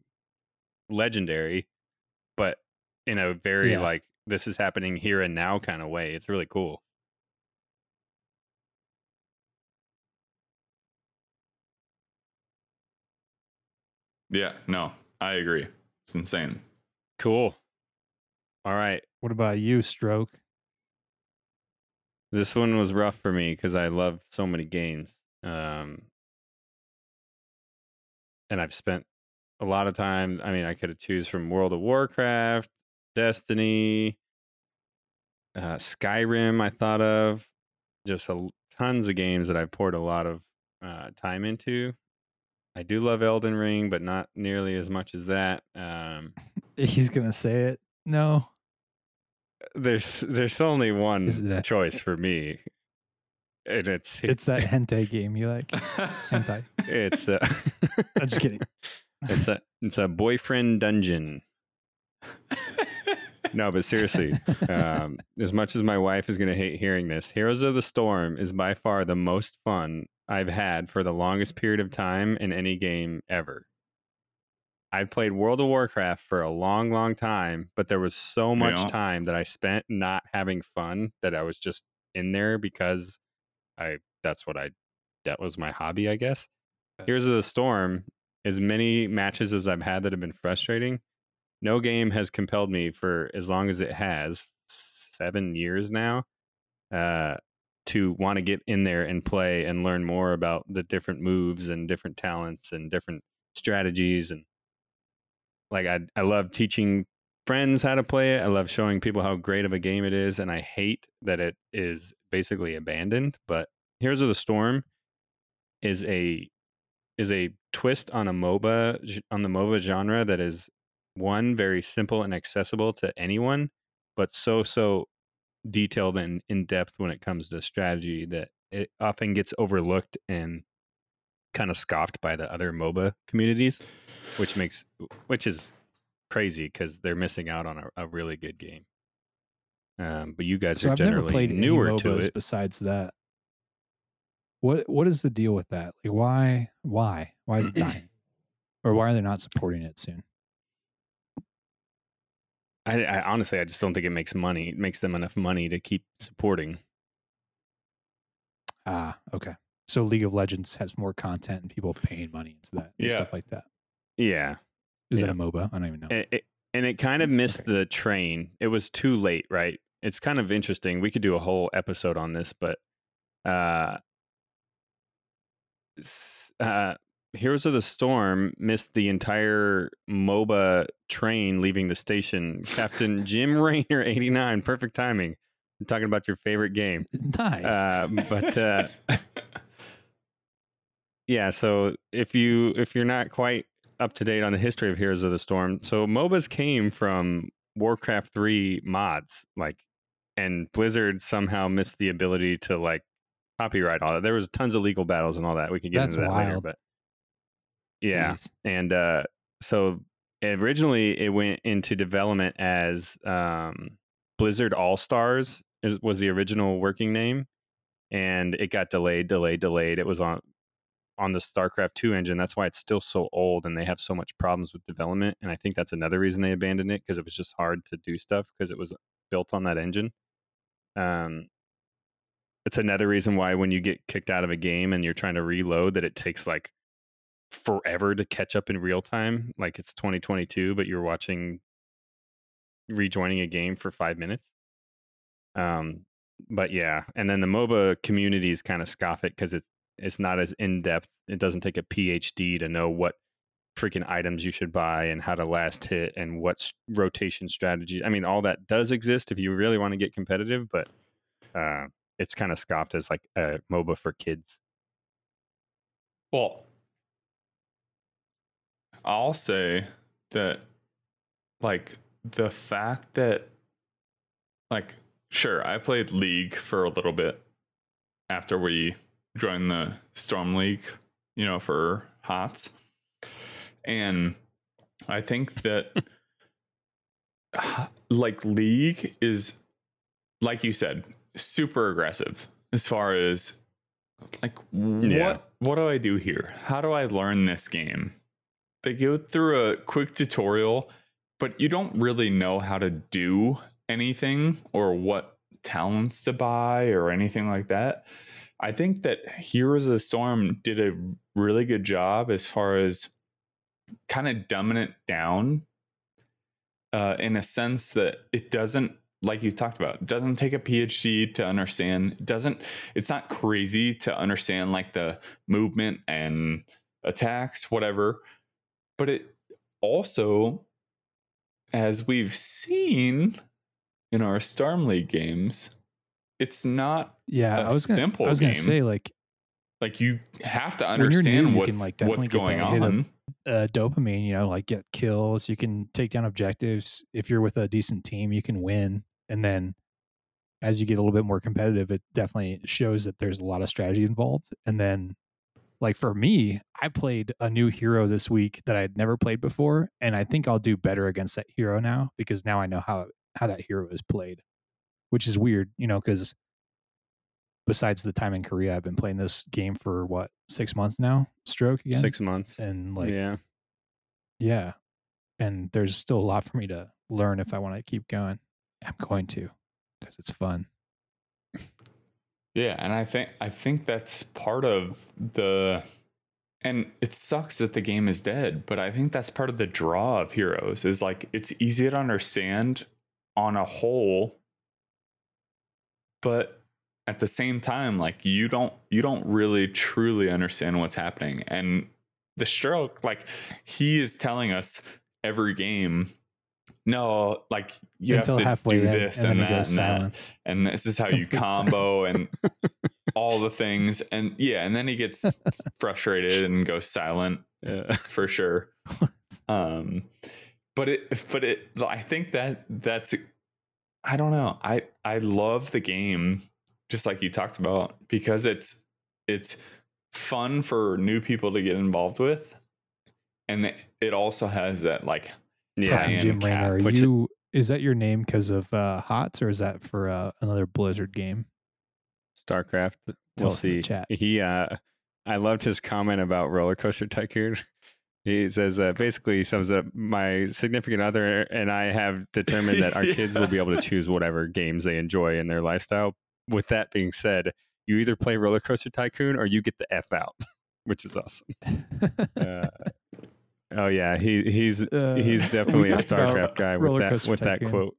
legendary, but in a very yeah. like this is happening here and now kind of way. It's really cool. Yeah, no, I agree. It's insane. Cool. All right. What about you, Stroke? This one was rough for me because I love so many games. Um, and I've spent a lot of time. I mean, I could have choose from World of Warcraft, Destiny, uh, Skyrim, I thought of. Just a, tons of games that I poured a lot of uh, time into. I do love Elden Ring, but not nearly as much as that. Um, He's gonna say it. No, there's there's only one a, choice for me, and it's it's that hentai game you like. Hentai. It's a, I'm just kidding. It's a it's a boyfriend dungeon. No, but seriously, um, as much as my wife is gonna hate hearing this, Heroes of the Storm is by far the most fun I've had for the longest period of time in any game ever. I played World of Warcraft for a long, long time, but there was so much yeah. time that I spent not having fun that I was just in there because I that's what I that was my hobby, I guess. Heroes of the Storm As many matches as I've had that have been frustrating, no game has compelled me for as long as it has, seven years now, uh, to want to get in there and play and learn more about the different moves and different talents and different strategies. And like, I, I love teaching friends how to play it. I love showing people how great of a game it is. And I hate that it is basically abandoned, but Heroes of the Storm is a, is a twist on a MOBA, on the MOBA genre that is, one, very simple and accessible to anyone, but so, so detailed and in depth when it comes to strategy that it often gets overlooked and kind of scoffed by the other MOBA communities, which makes, which is crazy because they're missing out on a, a really good game. Um, but you guys so are I've generally never played newer any to it. Besides that, What what is the deal with that? Like, why why why is it dying, or why are they not supporting it soon? I, I honestly, I just don't think it makes money. It makes them enough money to keep supporting. Ah, okay. So League of Legends has more content and people paying money into that and yeah. stuff like that. Yeah, is yeah. that a MOBA? I don't even know. It, it, and it kind of missed okay. the train. It was too late, right? It's kind of interesting. We could do a whole episode on this, but. Uh, Uh, Heroes of the Storm missed the entire MOBA train leaving the station. Captain Jim Raynor, eighty-nine, perfect timing. I'm talking about your favorite game. Nice. Uh, but uh, yeah, so if you if you're not quite up to date on the history of Heroes of the Storm, so MOBAs came from Warcraft three mods, like, and Blizzard somehow missed the ability to like. Copyright, all that. There was tons of legal battles and all that. We could get That's into that wild. later, but yeah. Jeez. And uh, so originally it went into development as um, Blizzard All Stars is, was the original working name, and it got delayed, delayed, delayed. It was on on the StarCraft two engine. That's why it's still so old, and they have so much problems with development. And I think that's another reason they abandoned it, because it was just hard to do stuff because it was built on that engine. Um. It's another reason why when you get kicked out of a game and you're trying to reload, that it takes like forever to catch up in real time. Like it's twenty twenty-two, but you're watching rejoining a game for five minutes. Um, but yeah. And then the MOBA communities kind of scoff it because it's, it's not as in-depth. It doesn't take a P H D to know what freaking items you should buy and how to last hit and what rotation strategy. I mean, all that does exist if you really want to get competitive, but, uh, it's kind of scoffed as like a MOBA for kids. Well, I'll say that, like, the fact that, like, sure, I played League for a little bit after we joined the Storm League, you know, for HOTS. And I think that, like, League is, like you said, super aggressive as far as like yeah. what what do I do here? How do I learn this game? They go through a quick tutorial, but you don't really know how to do anything or what talents to buy or anything like that. I think that Heroes of the Storm did a really good job as far as kind of dumbing it down uh, in a sense that it doesn't, like you talked about, doesn't take a P H D to understand, doesn't, it's not crazy to understand like the movement and attacks, whatever. But it also, as we've seen in our Storm League games, it's not yeah, a I was gonna, simple game. I was going to say, like, like you have to understand new, what's, can, like, what's going on. Uh, dopamine, you know, like get kills, you can take down objectives. If you're with a decent team, you can win. And then as you get a little bit more competitive, it definitely shows that there's a lot of strategy involved. And then, like, for me, I played a new hero this week that I had never played before, and I think I'll do better against that hero now, because now I know how how that hero is played, which is weird, you know, because besides the time in Korea, I've been playing this game for what, six months now? Stroke again? Six months. And like, yeah. Yeah. And there's still a lot for me to learn if I want to keep going. I'm going to, because it's fun. Yeah. And I think, I think that's part of the And it sucks that the game is dead, but I think that's part of the draw of Heroes, is like it's easy to understand on a whole, but at the same time, like you don't you don't really truly understand what's happening. And the Stroke, like he is telling us every game, no, like you Until have to do in, this and, and that, and, that and this is how you combo and all the things. And yeah, and then he gets frustrated and goes silent, yeah. for sure. Um, but it, but it, I think that that's, I don't know. I, I love the game, just like you talked about, because it's, it's fun for new people to get involved with. And it also has that like, yeah, Jim Raynor, are you it, is that your name because of uh, H O T S, or is that for uh, another Blizzard game? StarCraft. We'll see. Chat. He, uh, I loved his comment about Roller Coaster Tycoon. He says, uh, basically, sums up my significant other and I have determined that our yeah. kids will be able to choose whatever games they enjoy in their lifestyle. With that being said, you either play Roller Coaster Tycoon or you get the F out, which is awesome. uh, Oh yeah, he he's uh, he's definitely a StarCraft guy with that with Tycoon. That quote.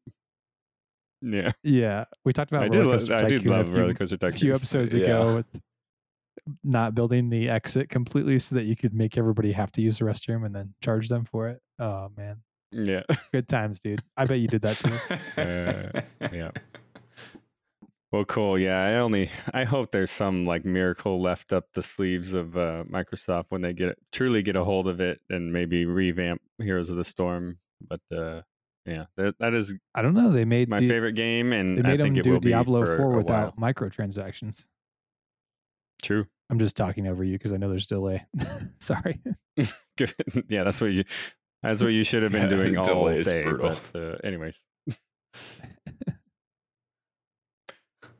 Yeah, yeah, we talked about I roller coaster love, Tycoon. I did love Roller Coaster Tycoon a few episodes yeah. ago, with not building the exit completely so that you could make everybody have to use the restroom and then charge them for it. Oh man, yeah, good times, dude. I bet you did that too. uh, yeah. Well, cool. Yeah, I only I hope there's some like miracle left up the sleeves of uh, Microsoft when they get truly get a hold of it and maybe revamp Heroes of the Storm. But uh, yeah, that is I don't know. They made my D- favorite game, and they made I think them it do will Diablo be four without microtransactions. True. I'm just talking over you because I know there's delay. Sorry. Good. Yeah, that's what you that's what you should have been doing all day. But, uh, anyways.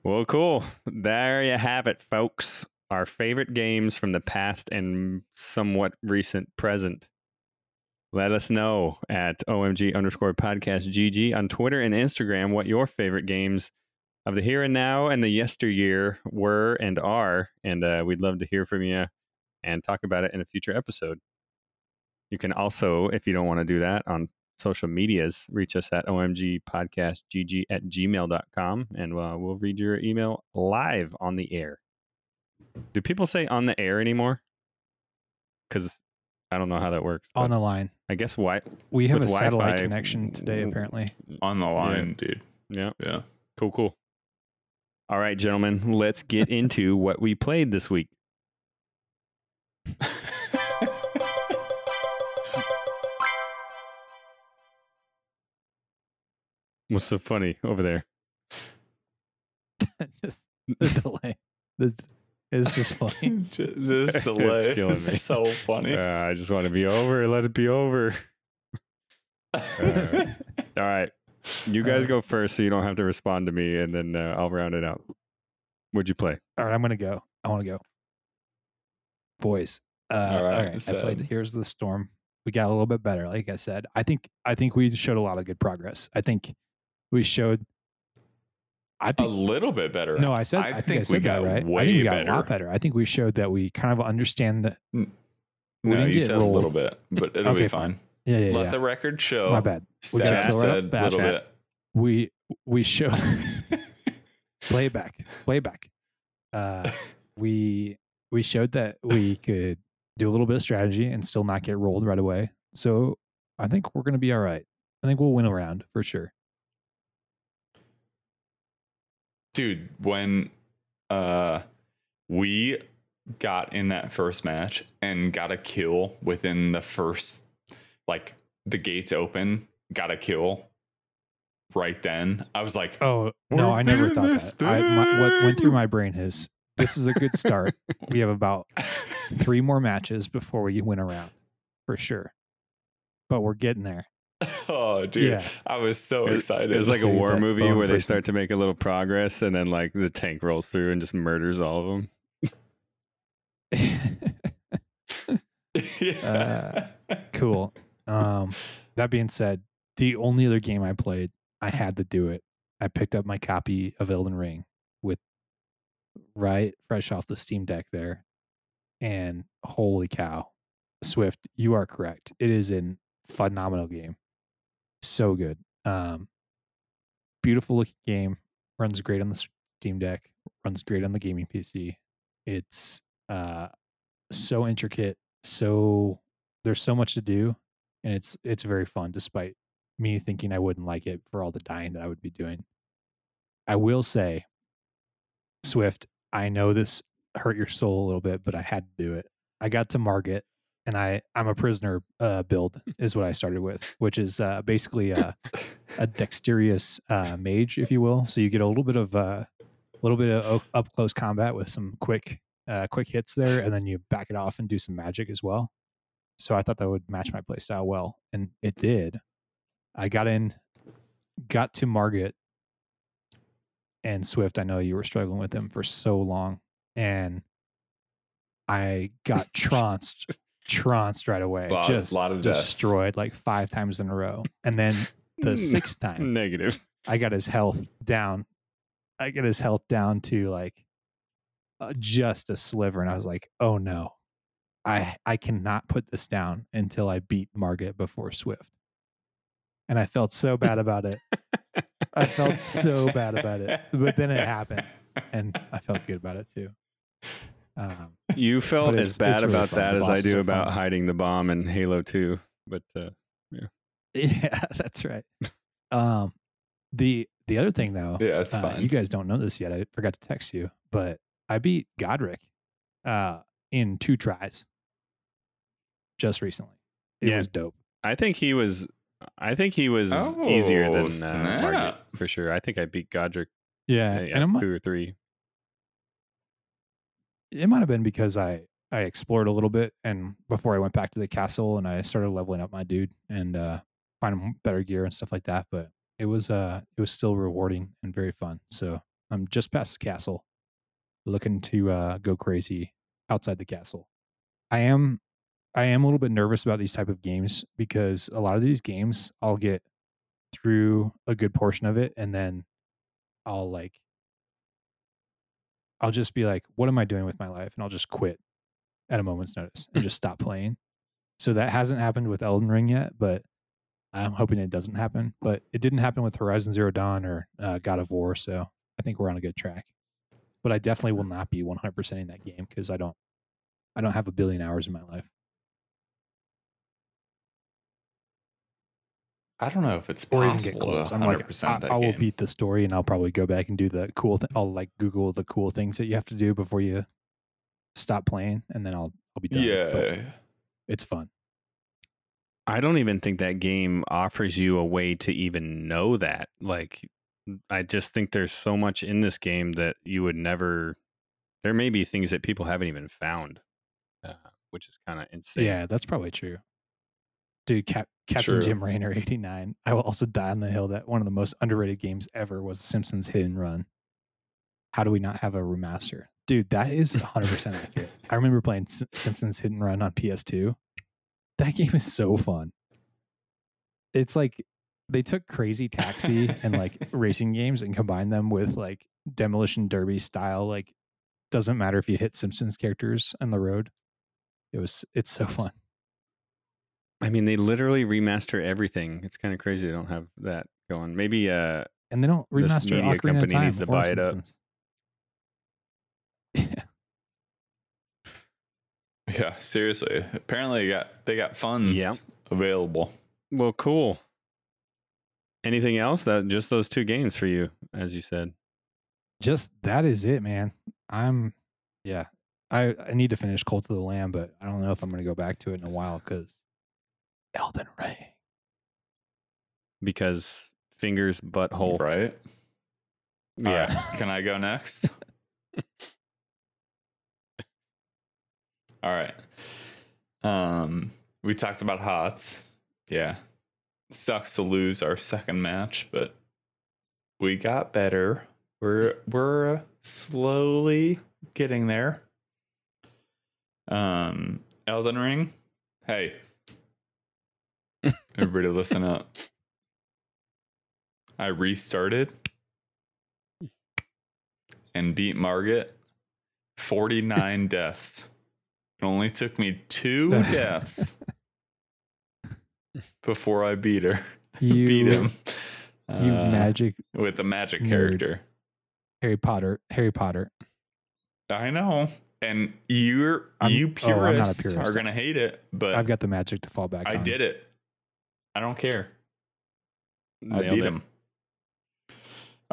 Well, cool. There you have it, folks. Our favorite games from the past and somewhat recent present. Let us know at O M G underscore podcast G G on Twitter and Instagram what your favorite games of the here and now and the yesteryear were and are. And uh, we'd love to hear from you and talk about it in a future episode. You can also, if you don't want to do that, on social medias, reach us at omgpodcastgg at gmail dot com and uh, we'll read your email live on the air. Do people say on the air anymore? Because I don't know how that works. On the line. I guess why we have a satellite Wi-Fi connection today, apparently. On the line, yeah. dude. Yeah. Yeah. Cool, cool. All right, gentlemen, let's get into what we played this week. What's so funny over there? Just the delay. It's, it's just funny. This it's delay is so funny. Uh, I just want to be over. Let it be over. All right. All right. You guys go first so you don't have to respond to me, and then uh, I'll round it out. What'd you play? All right. I'm going to go. I want to go. Boys. Uh, all right. All right. So. I played Heroes of the Storm. We got a little bit better. Like I said, I think I think we showed a lot of good progress. I think. We showed, I think, a little bit better. No, I said, I, I think, think I said we got that, right? way I think we got better. a lot better. I think we showed that we kind of understand that. No, we didn't you get said rolled. a little bit, but it'll okay, be fine. Yeah, yeah, Let yeah. the record show. My bad. We got to said a little bit. We we showed playback, playback. Uh, we we showed that we could do a little bit of strategy and still not get rolled right away. So I think we're going to be all right. I think we'll win a round for sure. Dude, when uh, we got in that first match and got a kill within the first, like the gates open, got a kill right then. I was like, oh, no, I never thought that. I, my, what went through my brain is this is a good start. We have about three more matches before we win a round for sure. But we're getting there. Oh, dude, yeah. I was so excited. It was like a war that movie where person. they start to make a little progress and then like the tank rolls through and just murders all of them. yeah. uh, cool. Um, that being said, the only other game I played, I had to do it. I picked up my copy of Elden Ring with right fresh off the Steam Deck there. And holy cow, Swift, you are correct. It is a phenomenal game. So good. Um, beautiful looking game. Runs great on the Steam Deck. Runs great on the gaming P C. It's uh, so intricate. So there's so much to do. And it's it's very fun, despite me thinking I wouldn't like it for all the dying that I would be doing. I will say, Swift, I know this hurt your soul a little bit, but I had to do it. I got to Margit, and I, I'm a prisoner uh, build is what I started with, which is uh, basically a, a dexterous uh, mage, if you will. So you get a little bit of uh, a little bit of up close combat with some quick uh, quick hits there, and then you back it off and do some magic as well. So I thought that would match my playstyle well, and it did. I got in, got to Margit, and Swift, I know you were struggling with him for so long, and I got trounced, trounced right away. Lot, just lot of destroyed deaths. Like five times in a row. And then the sixth time, negative. I got his health down. I got his health down to like uh, just a sliver, and I was like, oh no. I, I cannot put this down until I beat Margit before Swift. And I felt so bad about it. I felt so bad about it. But then it happened. And I felt good about it, too. Um, you felt as bad really about fun. that the as I do about fun. hiding the bomb in Halo two. But, uh, yeah. Yeah, that's right. Um, the the other thing, though. Yeah, that's uh, fine. You guys don't know this yet. I forgot to text you. But I beat Godric uh, in two tries. Just recently. It yeah. was dope. I think he was... I think he was oh, easier than uh, Margit for sure. I think I beat Godric. Yeah, uh, and might, two or three. It might have been because I, I explored a little bit, and before I went back to the castle, and I started leveling up my dude and uh, finding better gear and stuff like that. But it was uh it was still rewarding and very fun. So I'm just past the castle, looking to uh, go crazy outside the castle. I am. I am a little bit nervous about these type of games, because a lot of these games I'll get through a good portion of it, and then I'll like, I'll just be like, what am I doing with my life? And I'll just quit at a moment's notice and just stop playing. So that hasn't happened with Elden Ring yet, but I'm hoping it doesn't happen. But it didn't happen with Horizon Zero Dawn or uh, God of War. So I think we're on a good track, but I definitely will not be one hundred percent in that game, because I don't, I don't have a billion hours in my life. I don't know if it's or possible get close. I'm like, I, I will beat the story, and I'll probably go back and do the cool thing. I'll like Google the cool things that you have to do before you stop playing, and then I'll I'll be done. Yeah, but it's fun. I don't even think that game offers you a way to even know that. Like, I just think there's so much in this game that you would never. There may be things that people haven't even found, uh, which is kind of insane. Yeah, that's probably true. Dude, Cap- Captain True. Jim Raynor eighty-nine. I will also die on the hill that one of the most underrated games ever was Simpsons Hit and Run. How do we not have a remaster? Dude, that is one hundred percent accurate. I remember playing S- Simpsons Hit and Run on P S two. That game is so fun. It's like they took Crazy Taxi and like racing games and combined them with like Demolition Derby style. Like, doesn't matter if you hit Simpsons characters on the road. It was, it's so fun. I mean, they literally remaster everything. It's kind of crazy they don't have that going. Maybe uh, and they don't remaster. This media Ocarina company of Time needs to buy it up. Yeah. Yeah, seriously. Apparently, they got they got funds yeah. available. Well, cool. Anything else? That just those two games for you, as you said. Just that is it, man. I'm yeah. I I need to finish Cult of the Lamb, but I don't know if I'm going to go back to it in a while because. Elden Ring. Because fingers, butthole. Right? Yeah. Uh, can I go next? All right. Um, we talked about HOTS. Yeah. Sucks to lose our second match, but we got better. We're we're slowly getting there. Um, Elden Ring. Hey. Everybody listen up. I restarted and beat Margit. forty-nine deaths. It only took me two deaths before I beat her. You, beat him. You uh, magic. With the magic nerd. Character. Harry Potter. Harry Potter. I know. And you're, I'm, you purists oh, purist. are going to hate it, but I've got the magic to fall back I on. I did it. I don't care. Nailed I beat it. him.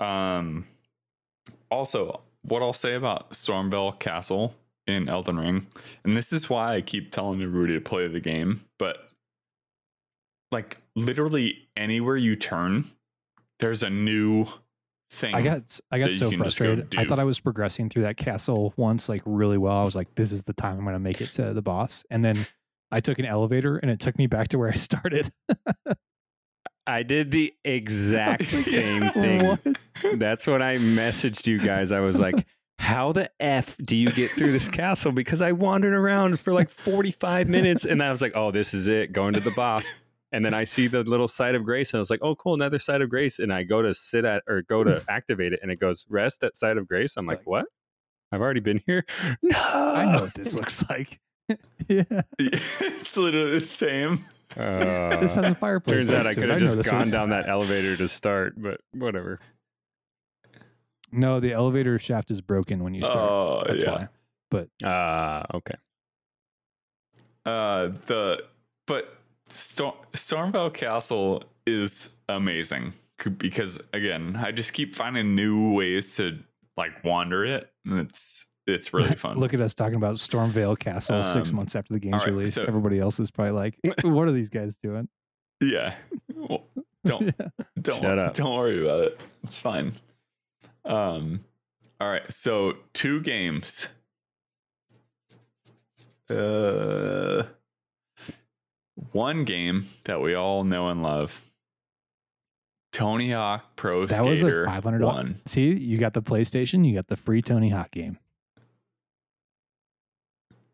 Um. Also, what I'll say about Stormveil Castle in Elden Ring, and this is why I keep telling everybody to play the game, but like literally anywhere you turn, there's a new thing. I got I got so frustrated. Go I thought I was progressing through that castle once, like really well. I was like, this is the time I'm going to make it to the boss. And then I took an elevator and it took me back to where I started. I did the exact same thing. What? That's when I messaged you guys. I was like, how the F do you get through this castle? Because I wandered around for like forty-five minutes and I was like, oh, this is it. Going to the boss. And then I see the little side of grace and I was like, oh, cool. Another side of grace. And I go to sit at or go to activate it and it goes rest at side of grace. I'm like, what? I've already been here. No, I know what this looks like. Yeah, it's literally the same. Uh, this has a fireplace. Turns out I could have just gone one. down that elevator to start, but whatever. No, the elevator shaft is broken when you start. Oh, that's yeah. why. But ah, uh, okay. Uh, the but Storm, Stormveil Castle is amazing because again, I just keep finding new ways to like wander it, and it's. It's really fun. Look at us talking about Stormveil Castle um, six months after the game's right, released. So, everybody else is probably like, what are these guys doing? Yeah. Well, don't yeah. don't Shut up. Don't worry about it. It's fine. Um all right, so two games. Uh one game that we all know and love. Tony Hawk Pro that Skater. That was like five hundred dollars. See, you got the PlayStation, you got the free Tony Hawk game.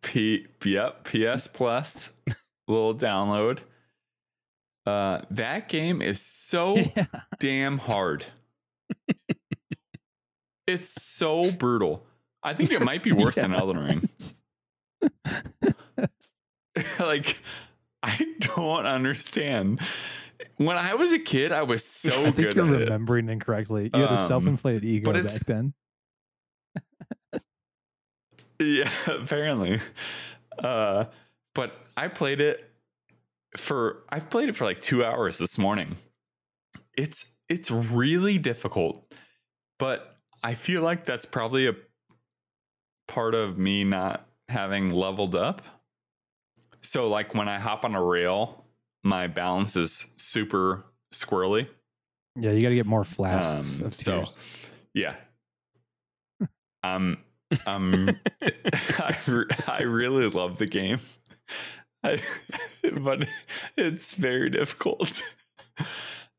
P yep, P S Plus, little download. Uh, that game is so yeah. damn hard. It's so brutal. I think it might be worse yeah. than Elden Ring. Like, I don't understand. When I was a kid, I was so I think good you're at it. Remembering incorrectly. You had a um, self-inflated ego back then. Yeah, apparently. Uh, but I played it for I've played it for like two hours this morning. It's it's really difficult, but I feel like that's probably a part of me not having leveled up. So like when I hop on a rail, my balance is super squirrely. Yeah, you got to get more flasks. Um, of so, yeah. Um. um I, I really love the game, I, but it's very difficult.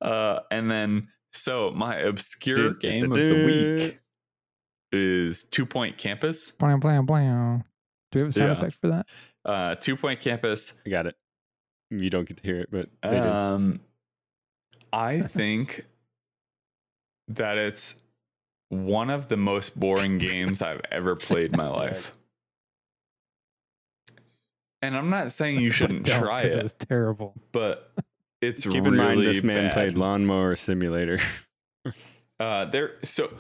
Uh and then so my obscure do, game do, do, of the week is Two Point Campus. Blam, blam, blam. Do we have a sound yeah. effect for that? uh Two Point Campus. I got it. You don't get to hear it, but they um do. I think that it's one of the most boring games I've ever played in my life. And I'm not saying you shouldn't try it. It was terrible. But it's Keep really Keep in mind this man bad. Played Lawnmower Simulator. uh, there so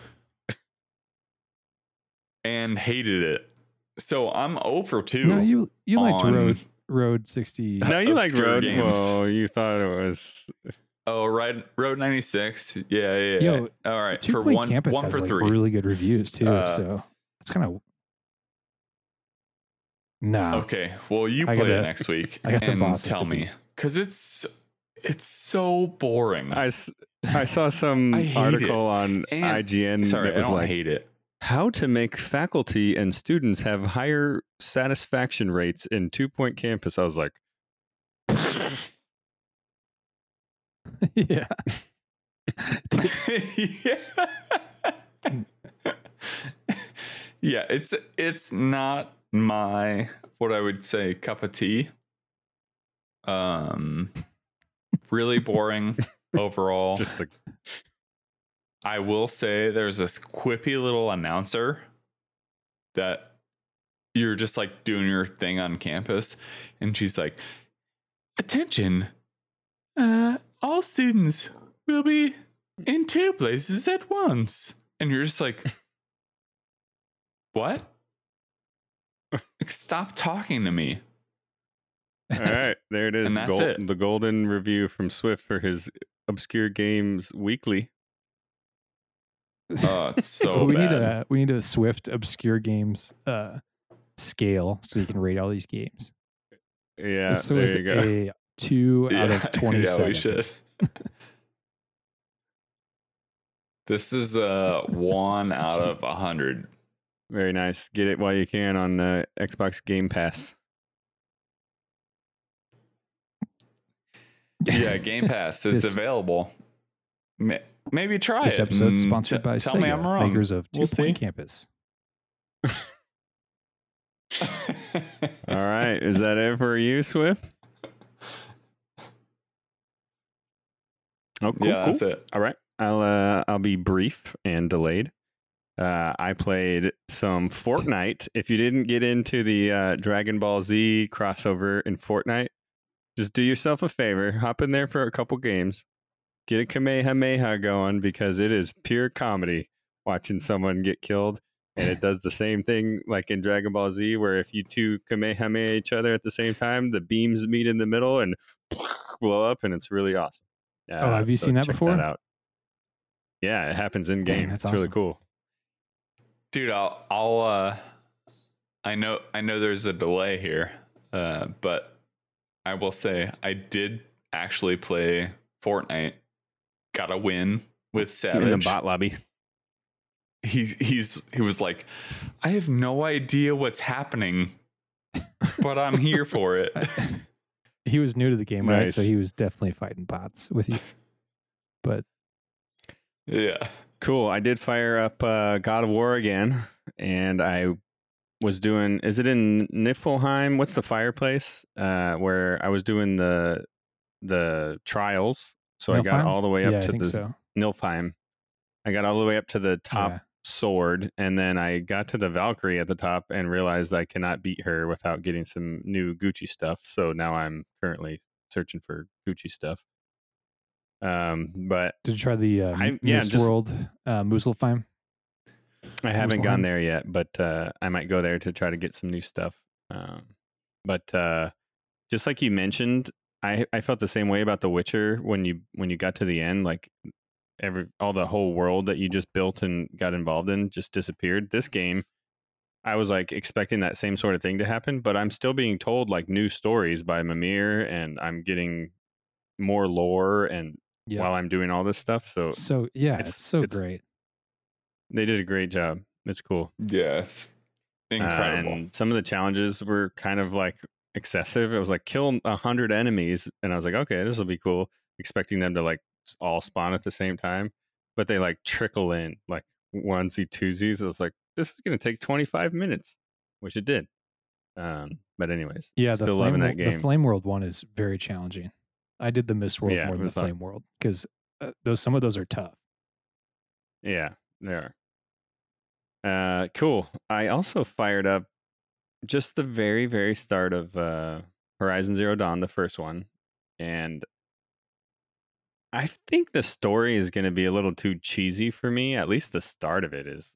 and hated it. So I'm oh for two. No, you you liked Road Road sixty. No, you liked Road. Whoa, you thought it was Oh, right, Road ninety-six. Yeah, yeah. Yo, all right. Two for Point one, Campus one has for like three. Really good reviews too. Uh, so it's kind of no. Okay, well, you I play gotta, it next week. I got some bosses. Tell me, because it's it's so boring. I, I saw some I article it. on and, I G N sorry, that was I don't like hate it. How to make faculty and students have higher satisfaction rates in Two Point Campus. I was like. Yeah. yeah. yeah, it's it's not my what I would say cup of tea. Um really boring overall. Just like I will say there's this quippy little announcer that you're just like doing your thing on campus, and she's like, attention, uh, all students will be in two places at once. And you're just like, what? Like, stop talking to me. All right, there it is. And that's Gold, it. The golden review from Swift for his Obscure Games Weekly. Oh, it's so well, we bad. Need a, we need a Swift Obscure Games uh, scale so you can rate all these games. Yeah, this there was you go. A two yeah, out of twenty-seven. Yeah, we should. This is a one out of a hundred. Very nice. Get it while you can on uh, Xbox Game Pass. Yeah, Game Pass. It's this, available. Maybe try this it. This episode sponsored by T- Sega, tell me I'm wrong. Makers of Two we'll Point see. Campus. All right, is that it for you, Swift? Oh, cool, yeah, cool. That's it. All right, I'll uh, I'll be brief and delayed. Uh, I played some Fortnite. If you didn't get into the uh, Dragon Ball Z crossover in Fortnite, just do yourself a favor, hop in there for a couple games, get a Kamehameha going, because it is pure comedy watching someone get killed. And it does the same thing like in Dragon Ball Z, where if you two Kamehameha each other at the same time, the beams meet in the middle and blow up, and it's really awesome. Uh, oh, have you so seen that before? That out. Yeah, it happens in game. It's awesome. Really cool. Dude, I'll, I'll, uh, I know, I know there's a delay here, uh, but I will say I did actually play Fortnite. Got a win with Savage in the bot lobby. He's he's he was like, I have no idea what's happening, but I'm here for it. He was new to the game, nice. Right? So he was definitely fighting bots with you. But yeah, cool. I did fire up uh, God of War again, and I. was doing, is it in Niflheim? What's the fireplace? Uh, where I was doing the the trials. So Nilfheim? I got all the way up yeah, to the so. Nilfheim. I got all the way up to the top yeah. sword, and then I got to the Valkyrie at the top and realized I cannot beat her without getting some new Gucci stuff. So now I'm currently searching for Gucci stuff. Um, but did you try the uh, I, yeah, just, World uh, Muselheim? I haven't gone there yet, but uh, I might go there to try to get some new stuff. Um, but uh, just like you mentioned, I, I felt the same way about The Witcher when you when you got to the end. Like every all the whole world that you just built and got involved in just disappeared. This game, I was like expecting that same sort of thing to happen, but I'm still being told like new stories by Mimir, and I'm getting more lore and yeah. while I'm doing all this stuff. So so yeah, it's, it's so it's, great. They did a great job. It's cool. Yes. Incredible. Uh, and some of the challenges were kind of like excessive. It was like kill a hundred enemies. And I was like, okay, this will be cool. Expecting them to like all spawn at the same time, but they like trickle in like onesie twosies. I was like, this is going to take twenty-five minutes, which it did. Um, but anyways, yeah, still loving that game. The Flame World one is very challenging. I did the Mist World yeah, more than the fun. Flame World because uh, those, some of those are tough. Yeah, they are. Uh, cool. I also fired up just the very, very start of uh, Horizon Zero Dawn, the first one. And I think the story is going to be a little too cheesy for me. At least the start of it is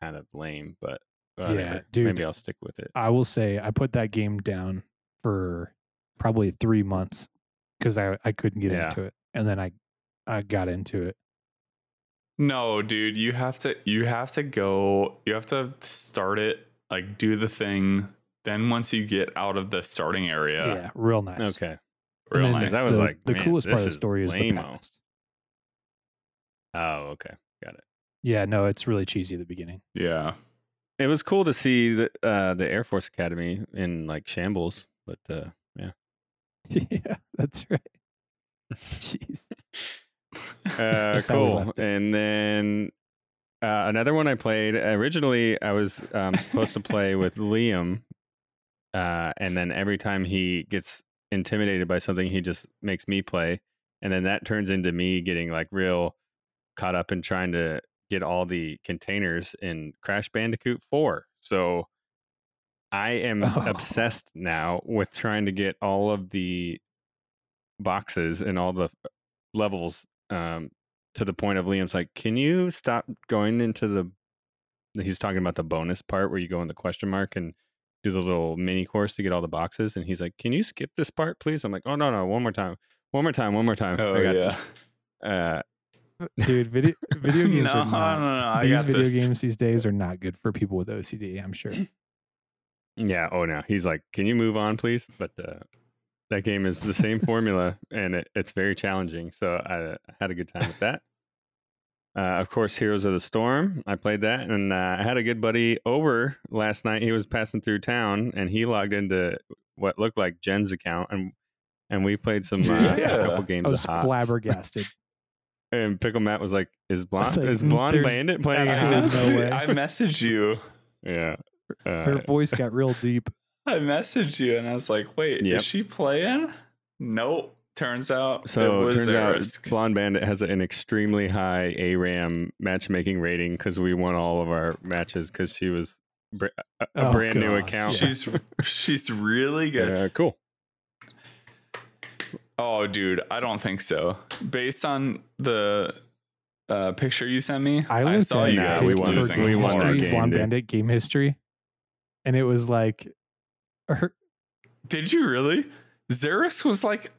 kind of lame, but uh, yeah, maybe, dude, maybe I'll stick with it. I will say I put that game down for probably three months because I, I couldn't get yeah. into it. And then I, I got into it. No, dude, you have to you have to go, you have to start it, like do the thing. Then once you get out of the starting area. Yeah, real nice. Okay. Real nice. I was like, the coolest part of the story is the past. Oh, okay. Got it. Yeah, no, it's really cheesy at the beginning. Yeah. It was cool to see the uh, the Air Force Academy in like shambles, but uh, yeah. Yeah, that's right. Jeez. Uh, cool. And then uh, another one I played. Originally, I was um, supposed to play with Liam, uh, and then every time he gets intimidated by something, he just makes me play, and then that turns into me getting like real caught up in trying to get all the containers in Crash Bandicoot four. So I am oh. obsessed now with trying to get all of the boxes and all the levels um, to the point of Liam's like, can you stop going into the, he's talking about the bonus part where you go in the question mark and do the little mini course to get all the boxes. And he's like, can you skip this part, please? I'm like, oh, no, no. One more time. One more time. One more time. Oh, I got yeah. this. Uh, Dude, video video games no, are not, no, no, no. I these video this. games these days are not good for people with O C D, I'm sure. Yeah. Oh, no. He's like, can you move on, please? But uh, that game is the same formula, and it, it's very challenging. So I, I had a good time with that. Uh, of course, Heroes of the Storm. I played that, and uh, I had a good buddy over last night. He was passing through town, and he logged into what looked like Jen's account, and and we played some uh, yeah. a couple games. I was of hops. flabbergasted. And PickleMatt was like, "Is blonde like, is blonde bandit playing?" Absolutely no way. I messaged you. Yeah, uh, her voice got real deep. I messaged you, and I was like, "Wait, yep. is she playing?" Nope. Turns out, so it was turns a out, risk. Blonde Bandit has an extremely high A RAM matchmaking rating because we won all of our matches because she was br- a, a oh, brand God. new account. Yeah. She's she's really good. Uh, cool. Oh, dude, I don't think so. Based on the uh, picture you sent me, I, I saw you guys we won, losing. We won our game, Blonde dude. Bandit game history, and it was like, her... did you really? Xerus was like.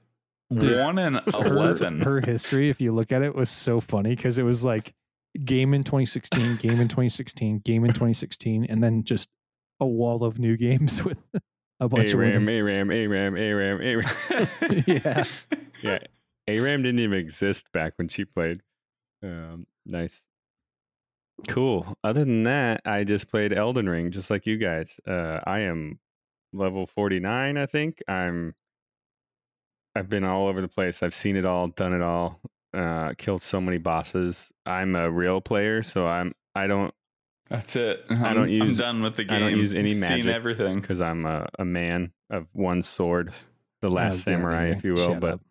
Dude, one and eleven. Her, her history, if you look at it, was so funny because it was like game in twenty sixteen, game in twenty sixteen, game in twenty sixteen, and then just a wall of new games with a bunch A RAM, of A RAM, A RAM, A RAM, A RAM. yeah, yeah. A RAM didn't even exist back when she played. Um, nice, cool. Other than that, I just played Elden Ring, just like you guys. Uh, I am level forty-nine. I think I'm. I've been all over the place. I've seen it all, done it all, uh, killed so many bosses. I'm a real player, so I'm. I don't. That's it. I'm, I don't use. I'm done with the game. I don't use any magic. Seen everything because I'm a, a man of one sword, the last oh, samurai, if you will. Shut but up.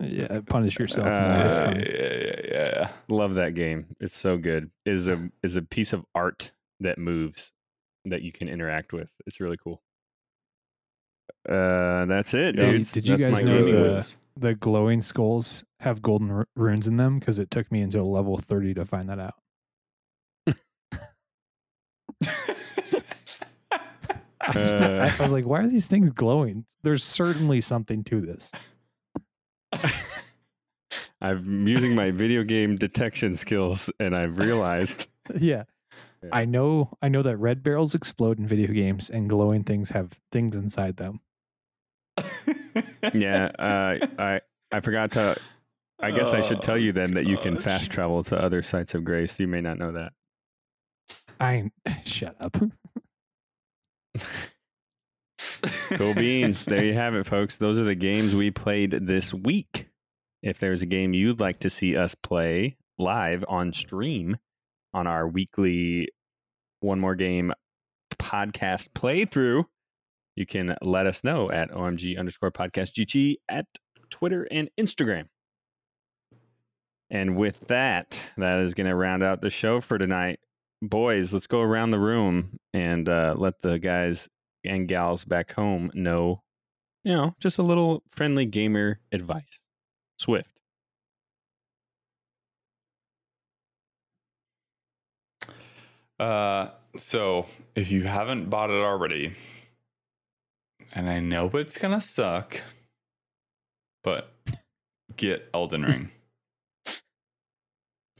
yeah, punish yourself. Uh, yeah, yeah, yeah. Love that game. It's so good. It is a is a piece of art that moves, that you can interact with. It's really cool. Uh, that's it, dude. Did, did you guys know the, the glowing skulls have golden r- runes in them? Because it took me until level thirty to find that out. I, just, uh, I was like, why are these things glowing? There's certainly something to this. I'm using my video game detection skills, and I've realized. yeah. yeah, I know. I know that red barrels explode in video games, and glowing things have things inside them. yeah, uh, I I forgot to. I guess I should tell you then that you can fast travel to other sites of grace. You may not know that. I shut up. Cool beans. There you have it, folks. Those are the games we played this week. If there's a game you'd like to see us play live on stream on our weekly One More Game podcast playthrough, you can let us know at O M G underscore podcast G G at Twitter and Instagram. And with that, that is going to round out the show for tonight. Boys, let's go around the room and uh, let the guys and gals back home know, you know, just a little friendly gamer advice. Swift. Uh, so if you haven't bought it already, and I know it's going to suck, but get Elden Ring.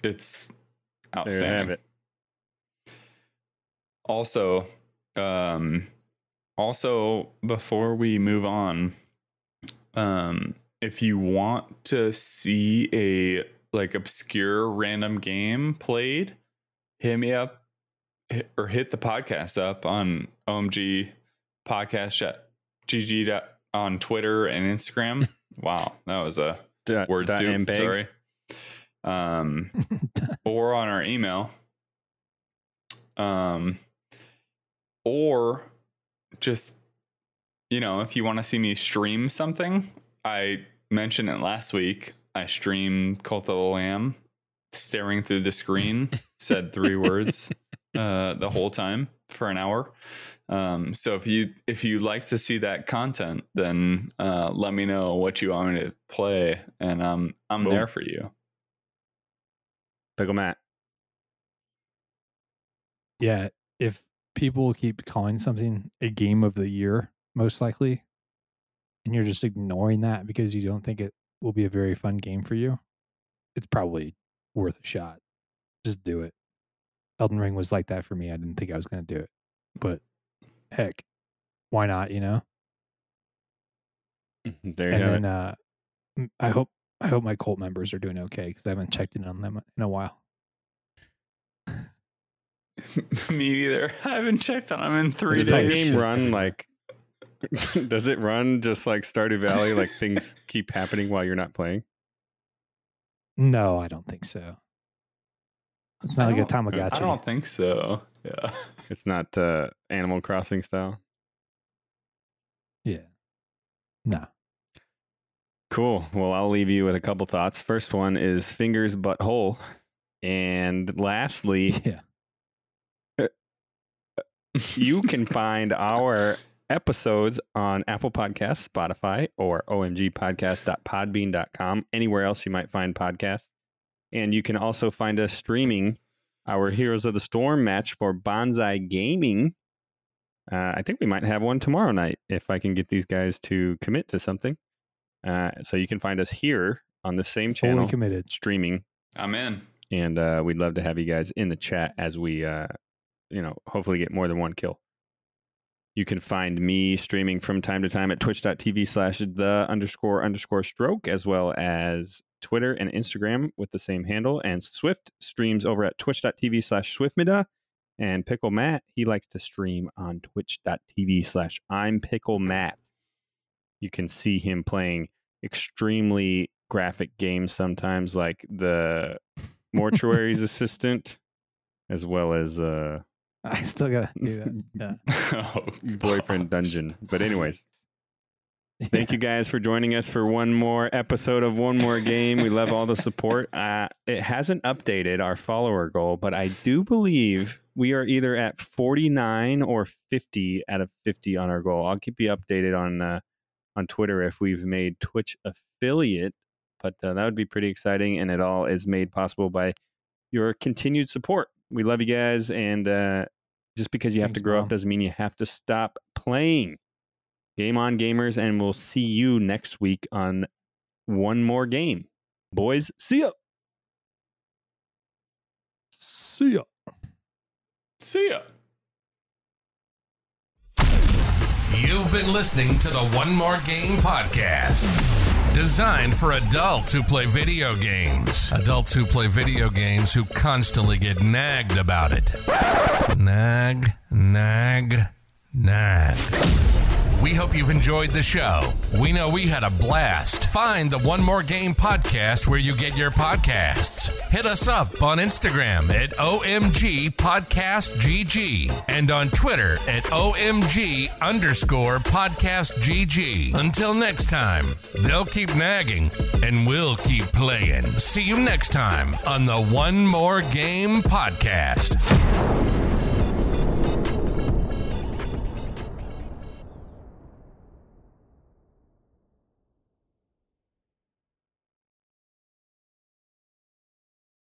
It's outstanding. There you have it. Also, um, also, before we move on, um, if you want to see a like obscure random game played, hit me up hit, or hit the podcast up on O M G Podcast G G on Twitter and Instagram. Wow, that was a da, word da soup. Sorry. Um, or on our email. Um, or just, you know, if you want to see me stream something, I mentioned it last week. I streamed Cult of the Lamb, staring through the screen, said three words. uh, the whole time for an hour. Um, so if you if you like to see that content, then uh, let me know what you want me to play, and um, I'm Boom. there for you. Pickle Matt. Yeah, if people keep calling something a game of the year, most likely, and you're just ignoring that because you don't think it will be a very fun game for you, it's probably worth a shot. Just do it. Elden Ring was like that for me. I didn't think I was going to do it, but heck, why not? You know. There you and have then, it. Uh, I hope I hope my cult members are doing okay because I haven't checked in on them in a while. Me either. I haven't checked on them in three does days. Does that game run like? Does it run just like Stardew Valley? Like things keep happening while you're not playing? No, I don't think so. It's not like a Tamagotchi. I don't think so. Yeah. It's not uh, Animal Crossing style. Yeah. No. Cool. Well, I'll leave you with a couple thoughts. First one is fingers butthole. And lastly, yeah. You can find our episodes on Apple Podcasts, Spotify, or omgpodcast dot podbean dot com, anywhere else you might find podcasts. And you can also find us streaming our Heroes of the Storm match for Bonsai Gaming. Uh, I think we might have one tomorrow night if I can get these guys to commit to something. Uh, so you can find us here on the same channel, fully committed, streaming. I'm in. And uh, we'd love to have you guys in the chat as we, uh, you know, hopefully get more than one kill. You can find me streaming from time to time at twitch dot t v slash the underscore underscore stroke, as well as Twitter and Instagram with the same handle, and Swift streams over at twitch dot t v slash swiftmida, and Pickle Matt, he likes to stream on twitch dot t v slash I'm Pickle Matt. You can see him playing extremely graphic games sometimes, like the Mortuary's Assistant, as well as uh I still gotta do that. Yeah. Oh, Boyfriend Dungeon. But anyways, yeah. Thank you guys for joining us for one more episode of One More Game. We love all the support. Uh, it hasn't updated our follower goal, but I do believe we are either at forty-nine or fifty out of fifty on our goal. I'll keep you updated on uh, on Twitter if we've made Twitch affiliate, but uh, that would be pretty exciting, and it all is made possible by your continued support. We love you guys, and uh, just because you Thanks, have to grow Mom. up doesn't mean you have to stop playing. Game on, gamers, and we'll see you next week on One More Game. Boys, see ya. See ya. See ya. You've been listening to the One More Game podcast. Designed for adults who play video games. Adults who play video games who constantly get nagged about it. Nag, nag, nag. We hope you've enjoyed the show. We know we had a blast. Find the One More Game podcast where you get your podcasts. Hit us up on Instagram at O M G Podcast G G and on Twitter at O M G underscore Podcast G G. Until next time, they'll keep nagging and we'll keep playing. See you next time on the One More Game podcast.